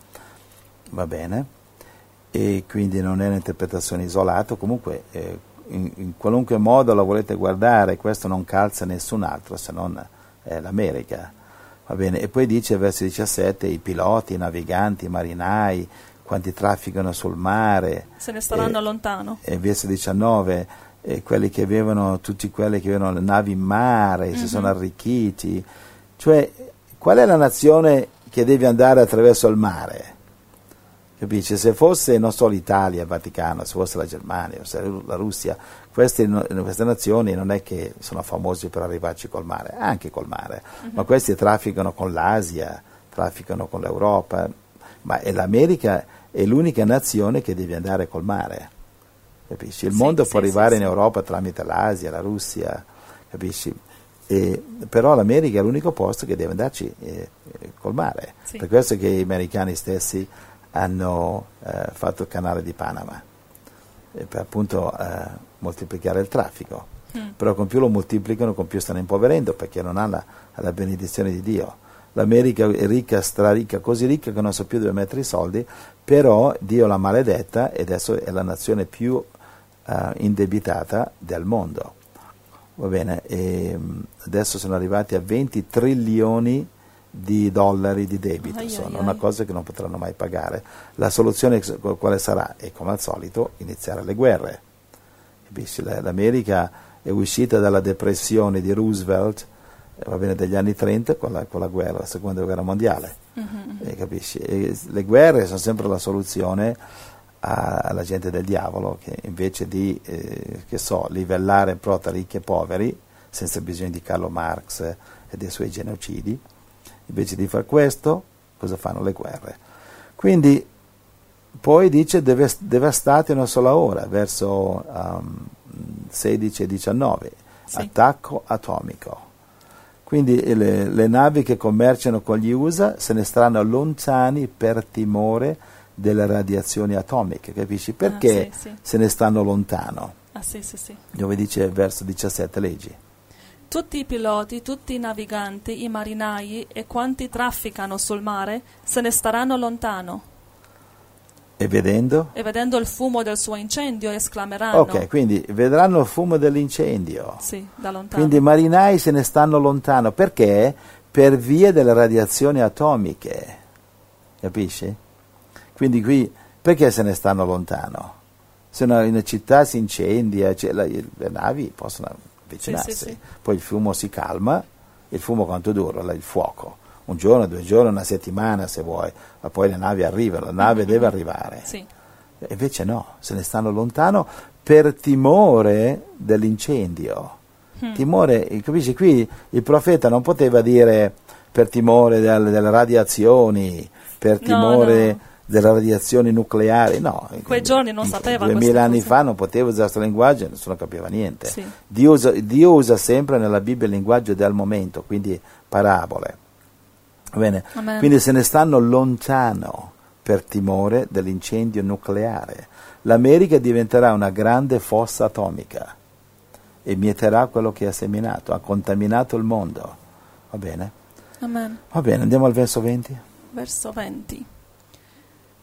va bene, e quindi non è un'interpretazione isolata, comunque in qualunque modo la volete guardare, questo non calza nessun altro se non l'America. Va bene, e poi dice verso 17: i piloti, i naviganti, i marinai, quanti trafficano sul mare se ne staranno lontano. E verso 19: tutti quelli che avevano le navi in mare, mm-hmm. si sono arricchiti. Cioè, qual è la nazione che deve andare attraverso il mare? Capisci? Se fosse, non solo l'Italia, il Vaticano, se fosse la Germania, se la Russia, queste nazioni non è che sono famosi per arrivarci col mare, anche col mare, uh-huh. ma questi trafficano con l'Asia, trafficano con l'Europa, ma è l'America è l'unica nazione che deve andare col mare, capisci? Il mondo può arrivare in Europa tramite l'Asia, la Russia, capisci? Però l'America è l'unico posto che deve andarci col mare, sì. Per questo che gli americani stessi hanno fatto il canale di Panama, per appunto moltiplicare il traffico, però con più lo moltiplicano, con più stanno impoverendo, perché non hanno la benedizione di Dio. L'America è ricca, straricca, così ricca che non so più dove mettere i soldi, però Dio l'ha maledetta e adesso è la nazione più indebitata del mondo. Va bene, e adesso sono arrivati a 20 trilioni di dollari di debito, una cosa che non potranno mai pagare. La soluzione quale sarà? È come al solito iniziare le guerre. L'America è uscita dalla depressione di Roosevelt, va bene, degli anni 30 con la guerra, la seconda guerra mondiale, capisci? E le guerre sono sempre la soluzione alla gente del diavolo, che invece di livellare pro tra ricchi e poveri, senza bisogno di Carlo Marx e dei suoi genocidi, invece di far questo, cosa fanno? Le guerre. Quindi poi dice devastate in una sola ora, verso 16 e 19, sì. Attacco atomico. Quindi le navi che commerciano con gli USA se ne staranno lontani per timore delle radiazioni atomiche, capisci? Perché se ne stanno lontano? Dove dice verso 17 leggi. Tutti i piloti, tutti i naviganti, i marinai e quanti trafficano sul mare se ne staranno lontano. E vedendo il fumo del suo incendio esclameranno. Ok, quindi vedranno il fumo dell'incendio. Sì, da lontano. Quindi i marinai se ne stanno lontano. Perché? Per via delle radiazioni atomiche. Capisci? Quindi qui, perché se ne stanno lontano? Se una città si incendia, le navi possono avvicinarsi, poi il fumo si calma. Il fumo quanto dura? Il fuoco? Un giorno, 2 giorni, una settimana se vuoi, ma poi le navi arrivano, la nave deve arrivare. Sì. Invece no, se ne stanno lontano per timore dell'incendio. Timore, capisci? Qui il profeta non poteva dire per timore delle radiazioni, per timore... No. della radiazione nucleare, no. In quei giorni non sapeva. 2000 anni fa non poteva usare questo linguaggio, nessuno capiva niente. Sì. Dio usa sempre nella Bibbia il linguaggio del momento, quindi parabole. Bene. Quindi se ne stanno lontano per timore dell'incendio nucleare. L'America diventerà una grande fossa atomica e mieterà quello che ha seminato, ha contaminato il mondo. Va bene? Amen. Va bene, andiamo al verso 20. Verso 20.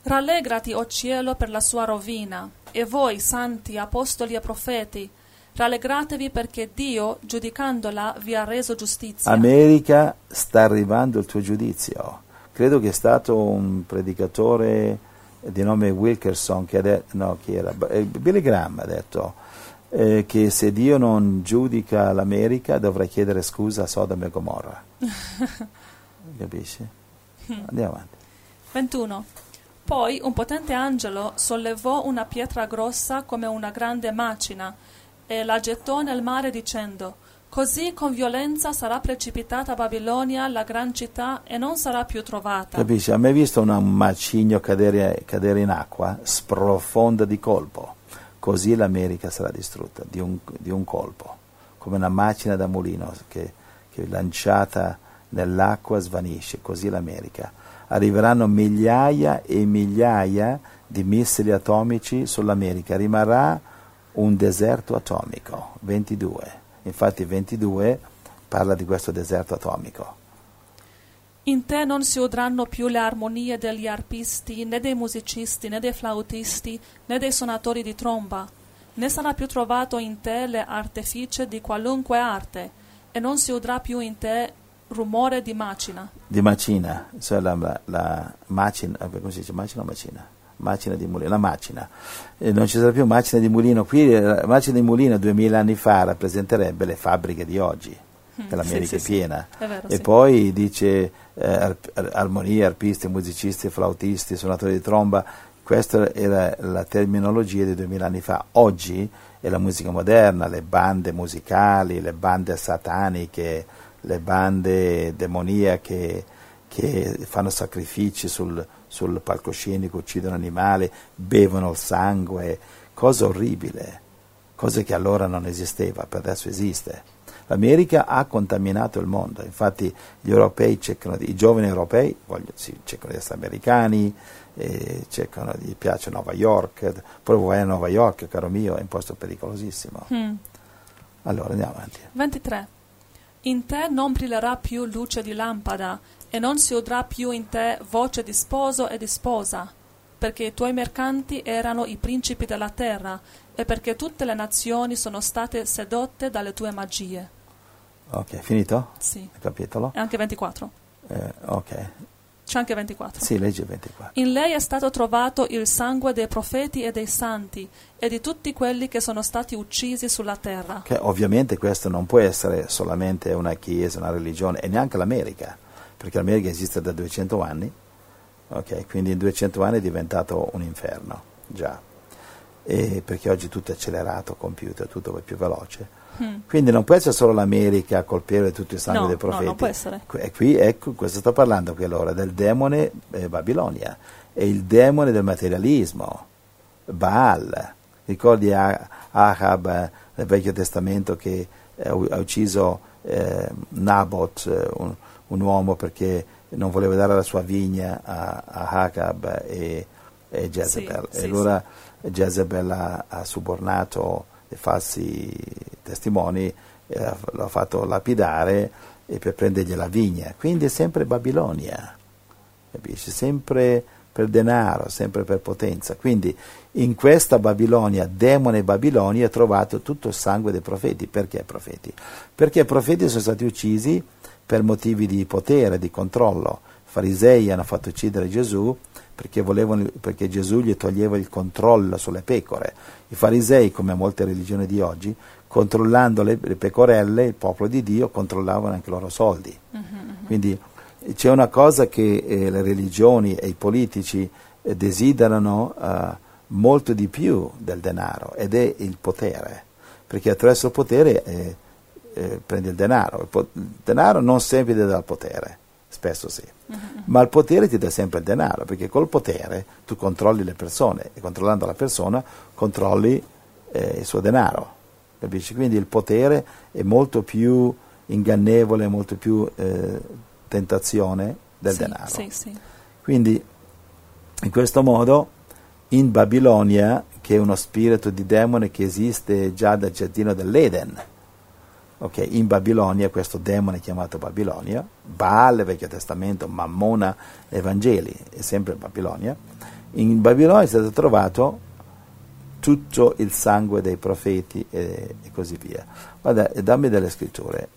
Rallegrati, o cielo, per la sua rovina, e voi, santi, apostoli e profeti, rallegratevi perché Dio, giudicandola, vi ha reso giustizia. America, sta arrivando il tuo giudizio. Credo che è stato un predicatore di nome Wilkerson, Billy Graham ha detto che se Dio non giudica l'America dovrà chiedere scusa a Sodoma e Gomorra. Capisci? Andiamo avanti. 21. Poi un potente angelo sollevò una pietra grossa come una grande macina e la gettò nel mare dicendo: così con violenza sarà precipitata a Babilonia, la gran città, e non sarà più trovata. Capisci? A me visto un macigno cadere in acqua, sprofonda di colpo. Così l'America sarà distrutta di un colpo, come una macina da mulino che lanciata nell'acqua svanisce. Così l'America. Arriveranno migliaia e migliaia di missili atomici sull'America, rimarrà un deserto atomico. 22, infatti 22 parla di questo deserto atomico. In te non si udranno più le armonie degli arpisti, né dei musicisti, né dei flautisti, né dei suonatori di tromba, né sarà più trovato in te l'artefice di qualunque arte, e non si udrà più in te rumore di macina. Di macina, cioè la macina, come si dice macina o macina? Macina di mulino, la macina. Non ci sarà più macina di mulino. Qui la macina di mulino 2000 anni fa rappresenterebbe le fabbriche di oggi, dell'America piena. Sì. È vero, e poi dice armonie, arpisti, musicisti, flautisti, suonatori di tromba. Questa era la terminologia di 2000 anni fa. Oggi è la musica moderna, le bande musicali, le bande sataniche, le bande demoniache che fanno sacrifici sul palcoscenico, uccidono animali, bevono il sangue, cosa orribile, cosa che allora non esisteva, per adesso esiste. L'America ha contaminato il mondo, infatti gli europei cercano i giovani europei cercano di essere americani, gli piace New York, poi vai a New York, caro mio, è un posto pericolosissimo. Allora andiamo avanti. 23. In te non brillerà più luce di lampada e non si udrà più in te voce di sposo e di sposa, perché i tuoi mercanti erano i principi della terra e perché tutte le nazioni sono state sedotte dalle tue magie. Ok, finito? Sì. Il capitolo? E anche 24. Ok. C'è anche 24. Sì, leggi 24. In lei è stato trovato il sangue dei profeti e dei santi e di tutti quelli che sono stati uccisi sulla terra. Che ovviamente questo non può essere solamente una chiesa, una religione, e neanche l'America, perché l'America esiste da 200 anni, ok, quindi in 200 anni è diventato un inferno, già, e perché oggi tutto è accelerato, computer, tutto è più veloce. Quindi non può essere solo l'America a colpire tutti i sangue dei profeti. No, non può essere. E qui, ecco, questo sto parlando qui allora, del demone Babilonia, è il demone del materialismo, Baal. Ricordi Ahab nel Vecchio Testamento che ha ucciso Naboth, un uomo, perché non voleva dare la sua vigna a Ahab e Jezebel. Sì, e allora sì. Jezebel ha subornato i falsi testimoni, l'ha fatto lapidare e per prendergli la vigna. Quindi è sempre Babilonia, capisci? Sempre per denaro, sempre per potenza. Quindi in questa Babilonia, demone Babilonia, è trovato tutto il sangue dei profeti. Perché profeti? Perché i profeti sono stati uccisi per motivi di potere, di controllo. I farisei hanno fatto uccidere Gesù perché Gesù gli toglieva il controllo sulle pecore. I farisei, come molte religioni di oggi, controllando le pecorelle, il popolo di Dio, controllavano anche i loro soldi. Quindi c'è una cosa che le religioni e i politici desiderano molto di più del denaro, ed è il potere, perché attraverso il potere prende il denaro. Il denaro non sempre ti dà il potere, spesso sì, ma il potere ti dà sempre il denaro, perché col potere tu controlli le persone e controllando la persona controlli il suo denaro, capisci? Quindi il potere è molto più ingannevole, molto più tentazione del denaro. Sì. Quindi in questo modo in Babilonia, che è uno spirito di demone che esiste già dal giardino dell'Eden, ok, in Babilonia questo demone chiamato Babilonia, Baal, Vecchio Testamento, Mammona, Evangeli, è sempre Babilonia. In Babilonia è stato trovato tutto il sangue dei profeti e così via. Guarda, dammi delle scritture.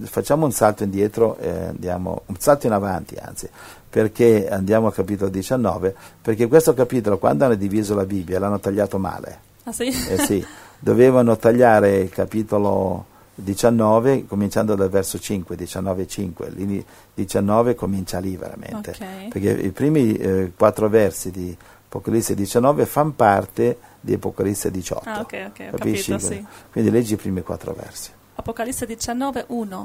Facciamo un salto indietro, andiamo un salto in avanti, anzi, perché andiamo al capitolo 19, perché questo capitolo, quando hanno diviso la Bibbia, l'hanno tagliato male. Ah sì? Sì, dovevano tagliare il capitolo 19 cominciando dal verso 5, 19,5, lì 19 comincia lì veramente, okay. Perché i primi 4 versi di Apocalisse 19 fanno parte di Apocalisse 18, okay, capisci? Capito, sì. Quindi leggi i primi 4 versi. Apocalisse 19,1.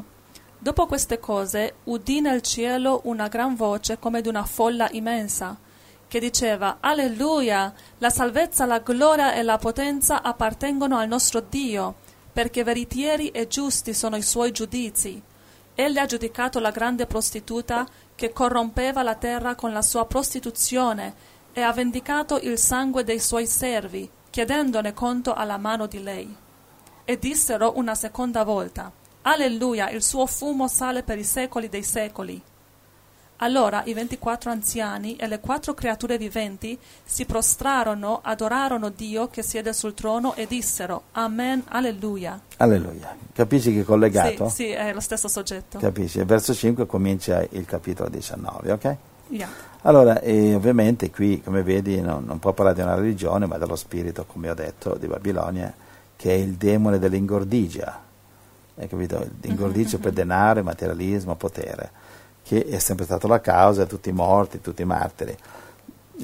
Dopo queste cose udì nel cielo una gran voce come di una folla immensa, che diceva: Alleluia, la salvezza, la gloria e la potenza appartengono al nostro Dio, perché veritieri e giusti sono i suoi giudizi. Egli ha giudicato la grande prostituta che corrompeva la terra con la sua prostituzione e ha vendicato il sangue dei suoi servi, chiedendone conto alla mano di lei. E dissero una seconda volta: Alleluia, il suo fumo sale per i secoli dei secoli. Allora i 24 anziani e le 4 creature viventi si prostrarono, adorarono Dio che siede sul trono e dissero: Amen, Alleluia. Alleluia. Capisci che è collegato? Sì, è lo stesso soggetto. Capisci? Verso 5 comincia il capitolo 19, ok? Yeah. Allora, ovviamente qui, come vedi, non può parlare di una religione, ma dello spirito, come ho detto, di Babilonia, che è il demone dell'ingordigia. Hai capito? L'ingordigia per denaro, materialismo, potere, che è sempre stata la causa di tutti i morti, tutti i martiri.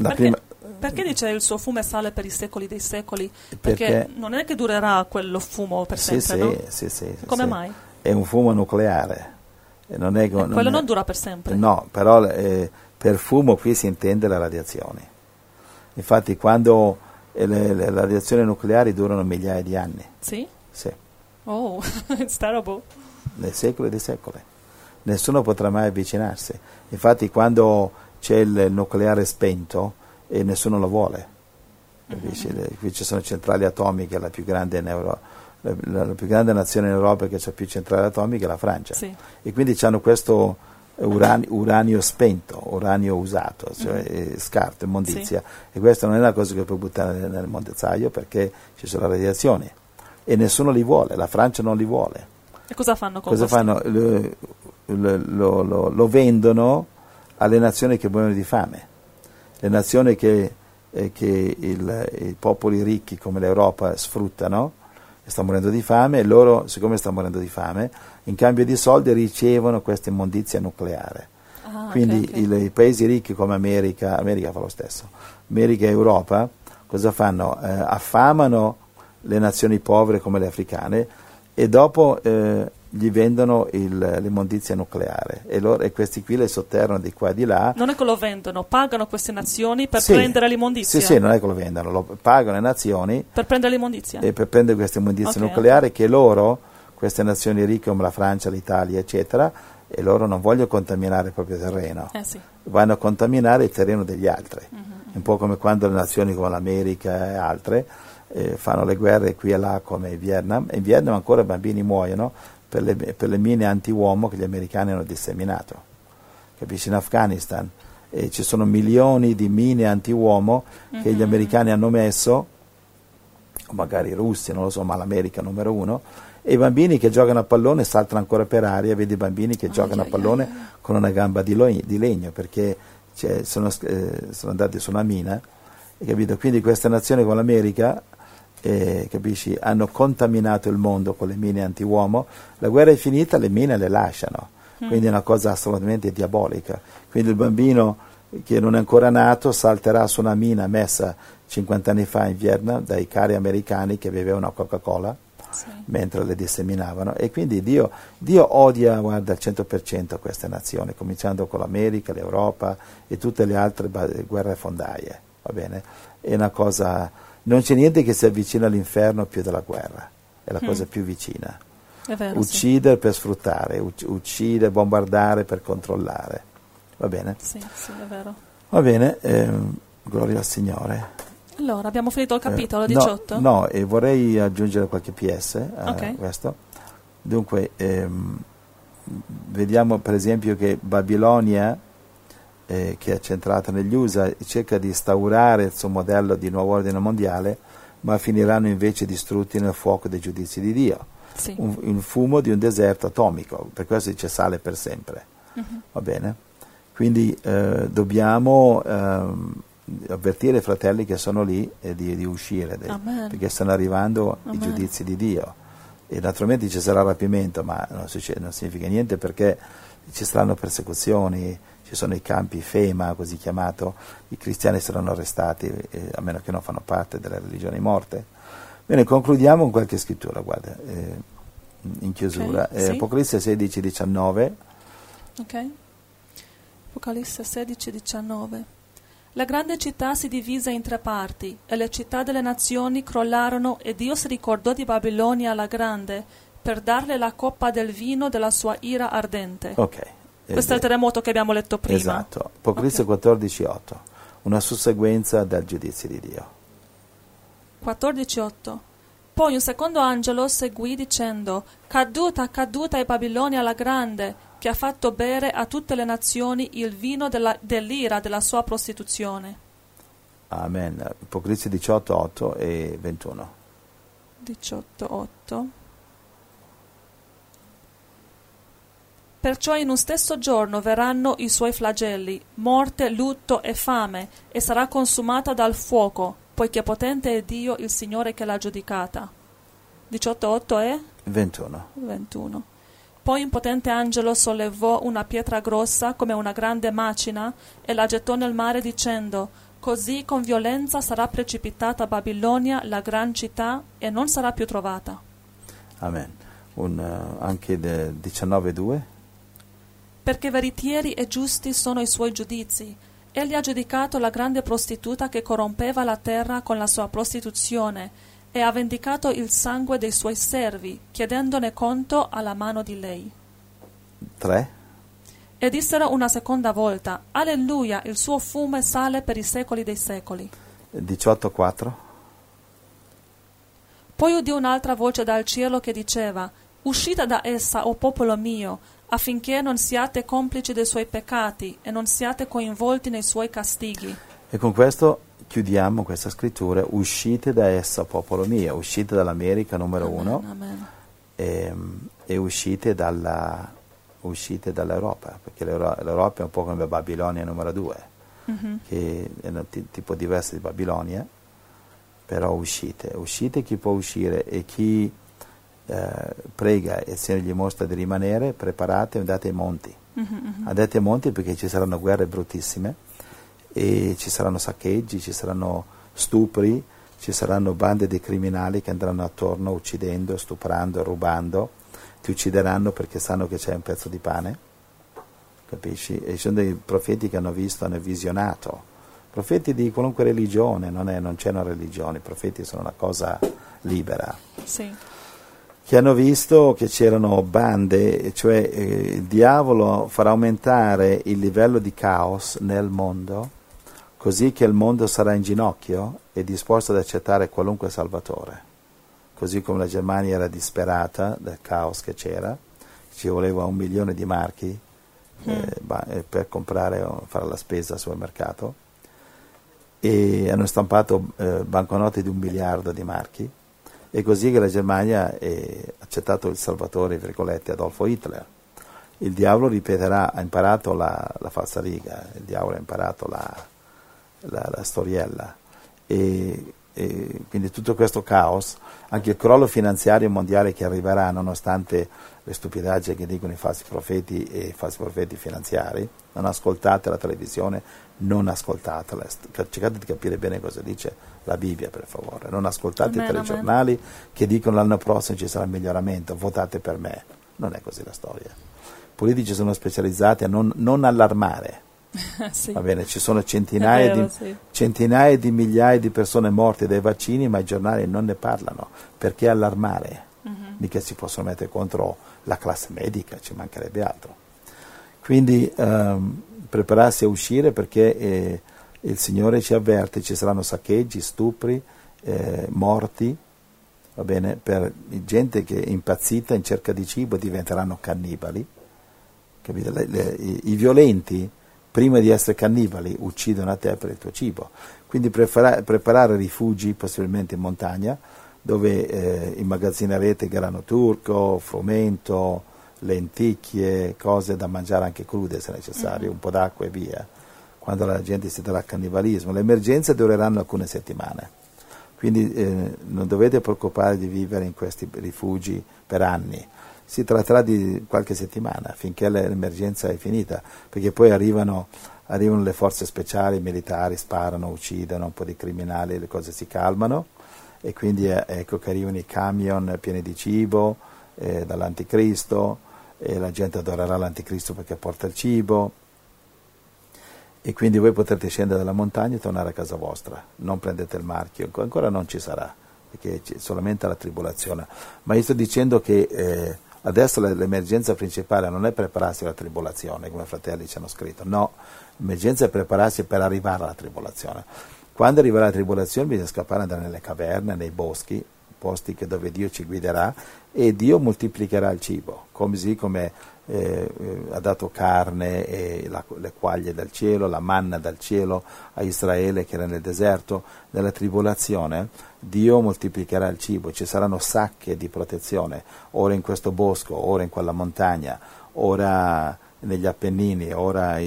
Perché dice il suo fumo sale per i secoli dei secoli? Perché non è che durerà quello fumo per sempre, no? Sì. Come mai? È un fumo nucleare. Quello non dura per sempre. No, però per fumo qui si intende la radiazione. Infatti quando le radiazioni nucleari durano migliaia di anni. Sì? Sì. Oh, it's terrible. Nei secoli dei secoli. Nessuno potrà mai avvicinarsi. Infatti quando c'è il nucleare spento e nessuno lo vuole. Qui ci sono centrali atomiche, la più grande in Europa. La più grande nazione in Europa che ha più centrali atomiche è la Francia, sì. E quindi hanno questo uranio spento, uranio usato, cioè scarto, immondizia, sì. E questa non è una cosa che puoi buttare nel mondezzaio perché ci sono radiazioni e nessuno li vuole, la Francia non li vuole. E cosa fanno con questo? Lo vendono alle nazioni che muoiono di fame, le nazioni che i popoli ricchi come l'Europa sfruttano. Sta morendo di fame e loro, siccome sta morendo di fame, in cambio di soldi ricevono questa immondizia nucleare. I paesi ricchi come America fa lo stesso, America e Europa cosa fanno? Affamano le nazioni povere come le africane e dopo gli vendono l'immondizia nucleare e questi qui le sotterrano di qua e di là. Non è che lo vendono, pagano queste nazioni per prendere l'immondizia. Sì, non è che lo vendono, lo pagano le nazioni per prendere l'immondizia e per prendere questa immondizia nucleare che loro, queste nazioni ricche come la Francia, l'Italia eccetera, e loro non vogliono contaminare il proprio terreno, vanno a contaminare il terreno degli altri, un po' come quando le nazioni come l'America e altre fanno le guerre qui e là come in Vietnam. In Vietnam ancora i bambini muoiono per le mine anti-uomo che gli americani hanno disseminato, capisci, in Afghanistan ci sono milioni di mine anti-uomo che gli americani hanno messo, o magari i russi, non lo so, ma l'America numero uno, e i bambini che giocano a pallone saltano ancora per aria, vedi i bambini che giocano a pallone con una gamba di legno perché sono andati su una mina, capito? Quindi questa nazione con l'America capisci, hanno contaminato il mondo con le mine anti-uomo. La guerra è finita, le mine le lasciano, quindi è una cosa assolutamente diabolica. Quindi il bambino che non è ancora nato salterà su una mina messa 50 anni fa in Vietnam dai cari americani che bevevano Coca-Cola mentre le disseminavano, e quindi Dio odia, guarda, al 100% queste nazioni, cominciando con l'America, l'Europa e tutte le altre guerre fondaie, va bene? È una cosa... Non c'è niente che si avvicina all'inferno più della guerra, è la cosa più vicina. È vero, uccidere per sfruttare, uccidere, bombardare per controllare. Va bene? Sì, è vero. Va bene, gloria al Signore. Allora, abbiamo finito il capitolo 18? No, e vorrei aggiungere qualche PS a questo. Dunque, vediamo per esempio che Babilonia, che è centrata negli USA, cerca di instaurare il suo modello di nuovo ordine mondiale, ma finiranno invece distrutti nel fuoco dei giudizi di Dio, un fumo di un deserto atomico, per questo dice sale per sempre. Va bene? Quindi dobbiamo avvertire i fratelli che sono lì di uscire, perché stanno arrivando i giudizi di Dio, e naturalmente ci sarà rapimento, ma non significa niente perché ci saranno persecuzioni. Ci sono i campi Fema, così chiamato, i cristiani saranno arrestati, a meno che non fanno parte della religione morte. Bene, concludiamo con qualche scrittura, guarda, in chiusura. Apocalisse 16:19. Apocalisse 16:19. La grande città si divise in tre parti, e le città delle nazioni crollarono, e Dio si ricordò di Babilonia la grande, per darle la coppa del vino della sua ira ardente. Questo è il terremoto che abbiamo letto prima. Esatto, Apocalisse 14:8, una susseguenza dal giudizio di Dio. 14:8. Poi un secondo angelo seguì dicendo: caduta, caduta è Babilonia la grande, che ha fatto bere a tutte le nazioni il vino dell'ira della sua prostituzione. Amen. Apocalisse 18:8 e 21. 18:8. Perciò in un stesso giorno verranno i suoi flagelli, morte, lutto e fame, e sarà consumata dal fuoco, poiché potente è Dio il Signore che l'ha giudicata. 18:8 e? 21. Poi un potente angelo sollevò una pietra grossa come una grande macina e la gettò nel mare dicendo: così con violenza sarà precipitata Babilonia, la gran città, e non sarà più trovata. Amen. Anche 19:2. Perché veritieri e giusti sono i suoi giudizi. Egli ha giudicato la grande prostituta che corrompeva la terra con la sua prostituzione, e ha vendicato il sangue dei suoi servi, chiedendone conto alla mano di lei. 3. E dissero una seconda volta: Alleluia, il suo fumo sale per i secoli dei secoli. 18,4. Poi udì un'altra voce dal cielo che diceva: Uscite da essa, o popolo mio, affinché non siate complici dei suoi peccati e non siate coinvolti nei suoi castighi. E con questo chiudiamo questa scrittura: uscite da essa, popolo mio, uscite dall'America, numero amen, uno, amen. E uscite dall'Europa, perché l'Europa è un po' come Babilonia numero 2, mm-hmm. che è un tipo diverso di Babilonia, però uscite chi può uscire, e chi prega e il Signore gli mostra di rimanere, preparate e andate ai monti, mm-hmm. andate ai monti, perché ci saranno guerre bruttissime e ci saranno saccheggi, ci saranno stupri, ci saranno bande di criminali che andranno attorno uccidendo, stuprando, rubando, ti uccideranno perché sanno che c'è un pezzo di pane, capisci? E ci sono dei profeti che hanno visto, hanno visionato, profeti di qualunque religione, non c'è una religione, i profeti sono una cosa libera, sì. che hanno visto che c'erano bande, cioè il diavolo farà aumentare il livello di caos nel mondo, così che il mondo sarà in ginocchio e disposto ad accettare qualunque salvatore, così come la Germania era disperata dal caos che c'era, ci voleva 1 milione di marchi per comprare o fare la spesa al supermercato, e hanno stampato banconote di 1 miliardo di marchi. È così che la Germania ha accettato il salvatore, virgolette, Adolfo Hitler. Il diavolo ripeterà, ha imparato la falsariga, il diavolo ha imparato la storiella. E quindi tutto questo caos, anche il crollo finanziario mondiale che arriverà, nonostante le stupidaggini che dicono i falsi profeti e i falsi profeti finanziari, non ascoltate la televisione, non ascoltatela, cercate di capire bene cosa dice la Bibbia, per favore, non ascoltate i telegiornali che dicono l'anno prossimo ci sarà un miglioramento, votate per me, non è così la storia. I politici sono specializzati a non allarmare. Sì. Va bene, ci sono centinaia di migliaia di persone morte dai vaccini, ma i giornali non ne parlano, perché allarmare? Mm-hmm. Mica si possono mettere contro la classe medica, ci mancherebbe altro. Quindi prepararsi a uscire, perché il Signore ci avverte, ci saranno saccheggi, stupri, morti, va bene, per gente che è impazzita in cerca di cibo, diventeranno cannibali, capite? I violenti, prima di essere cannibali, uccidono a te per il tuo cibo. Quindi preparare rifugi, possibilmente in montagna, dove immagazzinerete grano turco, frumento, lenticchie, cose da mangiare anche crude se necessario, un po' d'acqua e via, quando la gente si darà al cannibalismo. Le emergenze dureranno alcune settimane, quindi non dovete preoccupare di vivere in questi rifugi per anni. Si tratterà di qualche settimana, finché l'emergenza è finita, perché poi arrivano le forze speciali, i militari sparano, uccidono un po' di criminali, le cose si calmano, e quindi ecco che arrivano i camion pieni di cibo dall'anticristo, e la gente adorerà l'anticristo perché porta il cibo, e quindi voi potrete scendere dalla montagna e tornare a casa vostra, non prendete il marchio, ancora non ci sarà, perché c'è solamente la tribolazione. Ma io sto dicendo che adesso l'emergenza principale non è prepararsi alla tribolazione, come i fratelli ci hanno scritto, no, l'emergenza è prepararsi per arrivare alla tribolazione. Quando arriverà la tribolazione bisogna scappare, andare nelle caverne, nei boschi, posti che dove Dio ci guiderà, e Dio moltiplicherà il cibo, così come ha dato carne e le quaglie dal cielo, la manna dal cielo a Israele che era nel deserto. Nella tribolazione Dio moltiplicherà il cibo, ci saranno sacche di protezione, ora in questo bosco, ora in quella montagna, ora negli Appennini, ora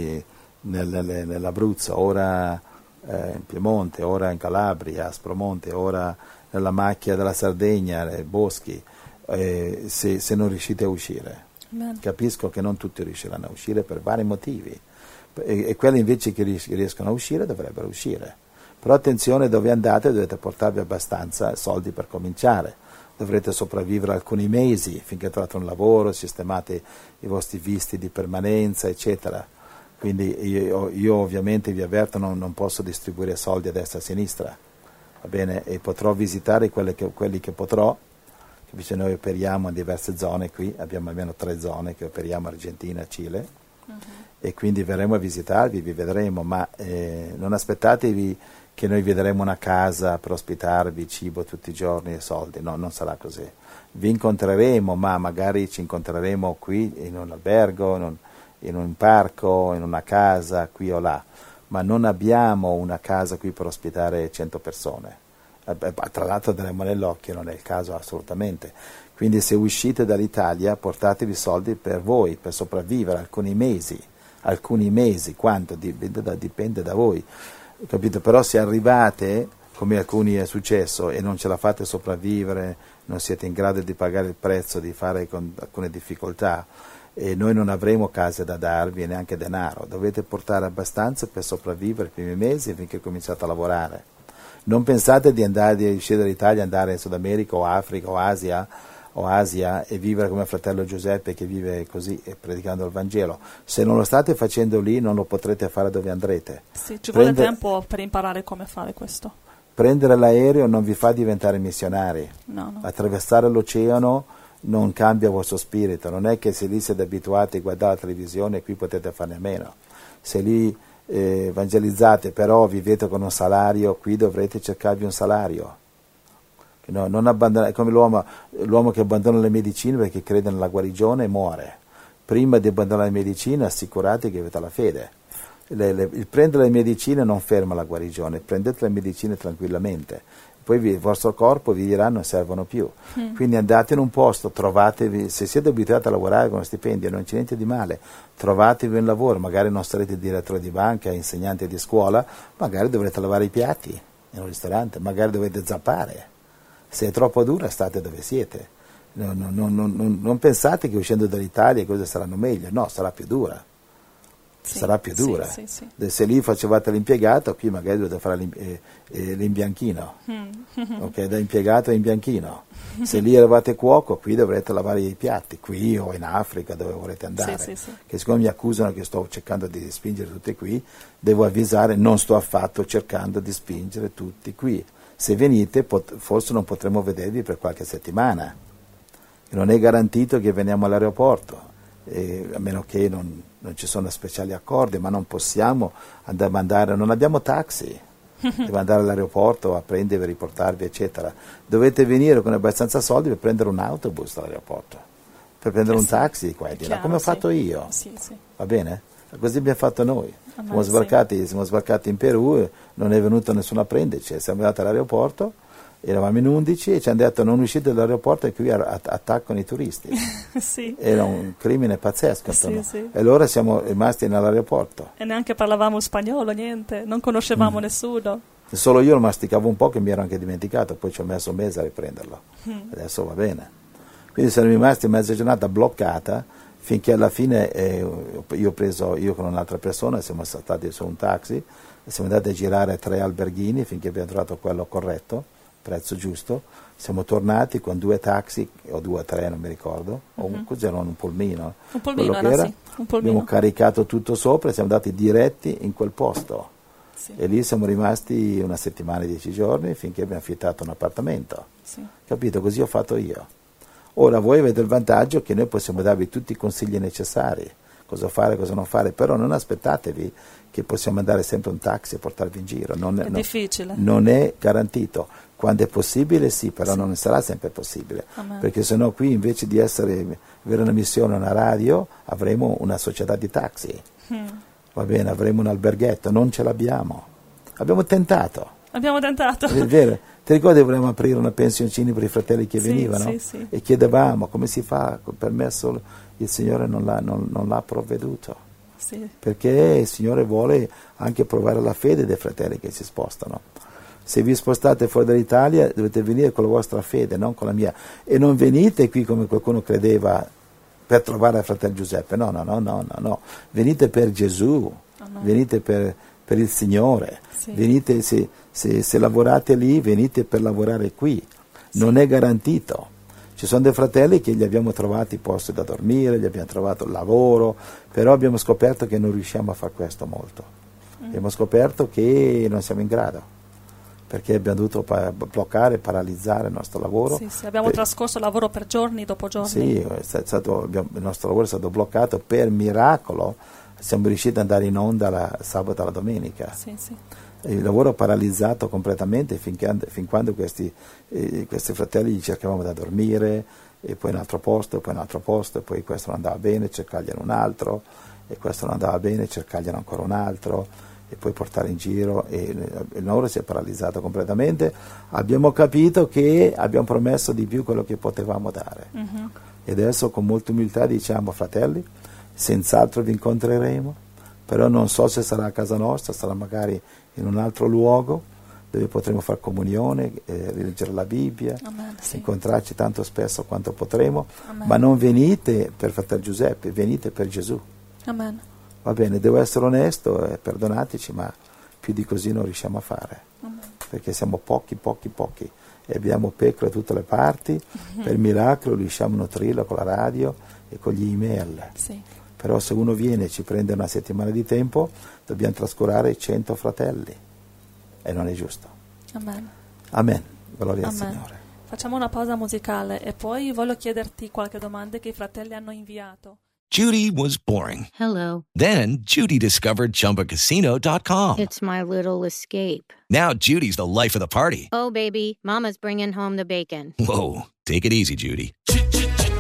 nell'Abruzzo, ora in Piemonte, ora in Calabria, a Aspromonte, ora nella macchia della Sardegna, nei boschi, se non riuscite a uscire. Amen. Capisco che non tutti riusciranno a uscire per vari motivi, e quelli invece che riescono a uscire dovrebbero uscire, però attenzione dove andate, dovete portarvi abbastanza soldi per cominciare, dovrete sopravvivere alcuni mesi finché trovate un lavoro, sistemate i vostri visti di permanenza eccetera. Quindi io ovviamente vi avverto, non posso distribuire soldi a destra e a sinistra, va bene, e potrò visitare quelli che potrò. Invece noi operiamo in diverse zone qui, abbiamo almeno 3 zone che operiamo, Argentina, Cile, uh-huh. E quindi verremo a visitarvi, vi vedremo, ma non aspettatevi che noi vi daremo una casa per ospitarvi, cibo tutti i giorni e soldi, no, non sarà così. Vi incontreremo, ma magari ci incontreremo qui in un albergo, in un parco, in una casa, qui o là, ma non abbiamo una casa qui per ospitare 100 persone. Tra l'altro daremo nell'occhio, non è il caso assolutamente. Quindi se uscite dall'Italia portatevi soldi per voi, per sopravvivere alcuni mesi, quanto dipende da voi, capito? Però se arrivate, come alcuni è successo, e non ce la fate sopravvivere, non siete in grado di pagare il prezzo, di fare con alcune difficoltà, e noi non avremo case da darvi e neanche denaro, dovete portare abbastanza per sopravvivere i primi mesi finché cominciate a lavorare. Non pensate di uscire dall'Italia e andare in Sud America o Africa o Asia e vivere come fratello Giuseppe che vive così e predicando il Vangelo. Se non lo state facendo lì non lo potrete fare dove andrete. Sì, ci vuole tempo per imparare come fare questo. Prendere l'aereo non vi fa diventare missionari. No. Attraversare l'oceano non cambia il vostro spirito. Non è che se lì siete abituati a guardare la televisione qui potete farne a meno. Se lì evangelizzate, però vivete con un salario, qui dovrete cercarvi un salario. No, non abbandonare, come l'uomo che abbandona le medicine perché crede nella guarigione e muore. Prima di abbandonare le medicine assicurate che avete la fede. Il prendere le medicine non ferma la guarigione, prendete le medicine tranquillamente, poi il vostro corpo vi dirà non servono più. Quindi andate in un posto, trovatevi, se siete abituati a lavorare con stipendio non c'è niente di male, trovatevi un lavoro, magari non sarete direttore di banca, insegnante di scuola, magari dovrete lavare i piatti in un ristorante, magari dovete zappare, se è troppo dura state dove siete, non pensate che uscendo dall'Italia le cose saranno meglio, no, sarà più dura. Sì, sarà più dura. Sì. Se lì facevate l'impiegato, qui magari dovete fare l'imbianchino. Ok, da impiegato a imbianchino. Se lì eravate cuoco, qui dovrete lavare i piatti, qui o in Africa dove volete andare. Sì. Che siccome mi accusano che sto cercando di spingere tutti qui, devo avvisare, non sto affatto cercando di spingere tutti qui. Se venite forse non potremo vedervi per qualche settimana. Non è garantito che veniamo all'aeroporto. A meno che non ci sono speciali accordi, ma non possiamo andare a mandare, non abbiamo taxi, devo andare all'aeroporto a prendere, riportarvi eccetera, dovete venire con abbastanza soldi per prendere un autobus dall'aeroporto, per prendere un taxi di qua e di là, come ho fatto io, va bene? Così abbiamo fatto noi, siamo sbarcati in Perù, non è venuto nessuno a prenderci, siamo andati all'aeroporto, eravamo in 11 e ci hanno detto non uscite dall'aeroporto e qui attaccano i turisti. Era un crimine pazzesco. E allora siamo rimasti nell'aeroporto. E neanche parlavamo spagnolo, niente, non conoscevamo nessuno. Solo io lo masticavo un po' che mi ero anche dimenticato, poi ci ho messo un mese a riprenderlo. Adesso va bene. Quindi sono rimasti mezza giornata bloccata finché alla fine io con un'altra persona siamo saltati su un taxi e siamo andati a girare 3 alberghini finché abbiamo trovato quello corretto, prezzo giusto, siamo tornati con 2 taxi, o 2 o 3 non mi ricordo, c'era un polmino, un polmino. Abbiamo caricato tutto sopra e siamo andati diretti in quel posto e lì siamo rimasti una settimana e 10 giorni finché abbiamo affittato un appartamento, capito? Così ho fatto io. Ora voi avete il vantaggio che noi possiamo darvi tutti i consigli necessari, cosa fare, cosa non fare, però non aspettatevi che possiamo andare sempre un taxi e portarvi in giro, è difficile, non è garantito. Quando è possibile sì, però non sarà sempre possibile. Amen. Perché sennò qui invece di avere una missione, una radio, avremo una società di taxi, va bene, avremo un alberghetto, non ce l'abbiamo, abbiamo tentato, è vero, ti ricordi volevamo aprire una pensioncina per i fratelli che venivano e chiedevamo come si fa, permesso il Signore non l'ha provveduto. Perché il Signore vuole anche provare la fede dei fratelli che si spostano. Se vi spostate fuori dall'Italia dovete venire con la vostra fede, non con la mia. E non venite qui come qualcuno credeva per trovare il fratello Giuseppe. No. Venite per Gesù, venite per il Signore. Venite se lavorate lì, venite per lavorare qui. Non è garantito. Ci sono dei fratelli che gli abbiamo trovati posti da dormire, gli abbiamo trovato il lavoro, però abbiamo scoperto che non riusciamo a fare questo molto. Abbiamo scoperto che non siamo in grado. perché abbiamo dovuto bloccare, paralizzare il nostro lavoro. Sì, sì, abbiamo trascorso lavoro per giorni dopo giorni. Sì, il nostro lavoro è stato bloccato, per miracolo siamo riusciti ad andare in onda sabato alla domenica. Sì, sì. Il lavoro paralizzato completamente fin quando questi fratelli gli cercavamo da dormire, e poi un altro posto, e poi un altro posto, e poi questo non andava bene, cercargliene un altro, e questo non andava bene, cercargliene ancora un altro, e poi portare in giro, e il lavoro si è paralizzato completamente. Abbiamo capito che abbiamo promesso di più quello che potevamo dare. Uh-huh. E adesso con molta umiltà diciamo: fratelli, senz'altro vi incontreremo, però non so se sarà a casa nostra, sarà magari in un altro luogo dove potremo fare comunione, leggere la Bibbia, Amen, sì, incontrarci tanto spesso quanto potremo, Amen, ma non venite per fratello Giuseppe, venite per Gesù. Amen. Va bene, devo essere onesto, perdonateci, ma più di così non riusciamo a fare, Amen, perché siamo pochi, e abbiamo pecore da tutte le parti, per miracolo riusciamo a nutrirlo con la radio e con gli email. Sì. Però se uno viene e ci prende una settimana di tempo, dobbiamo trascurare 100 fratelli. E non è giusto. Amen. Amen. Gloria Amen. Al Signore. Facciamo una pausa musicale e poi voglio chiederti qualche domanda che i fratelli hanno inviato. Judy was boring. Hello. Then Judy discovered Chumbacasino.com. It's my little escape. Now Judy's the life of the party. Oh, baby, mama's bringing home the bacon. Whoa, take it easy, Judy.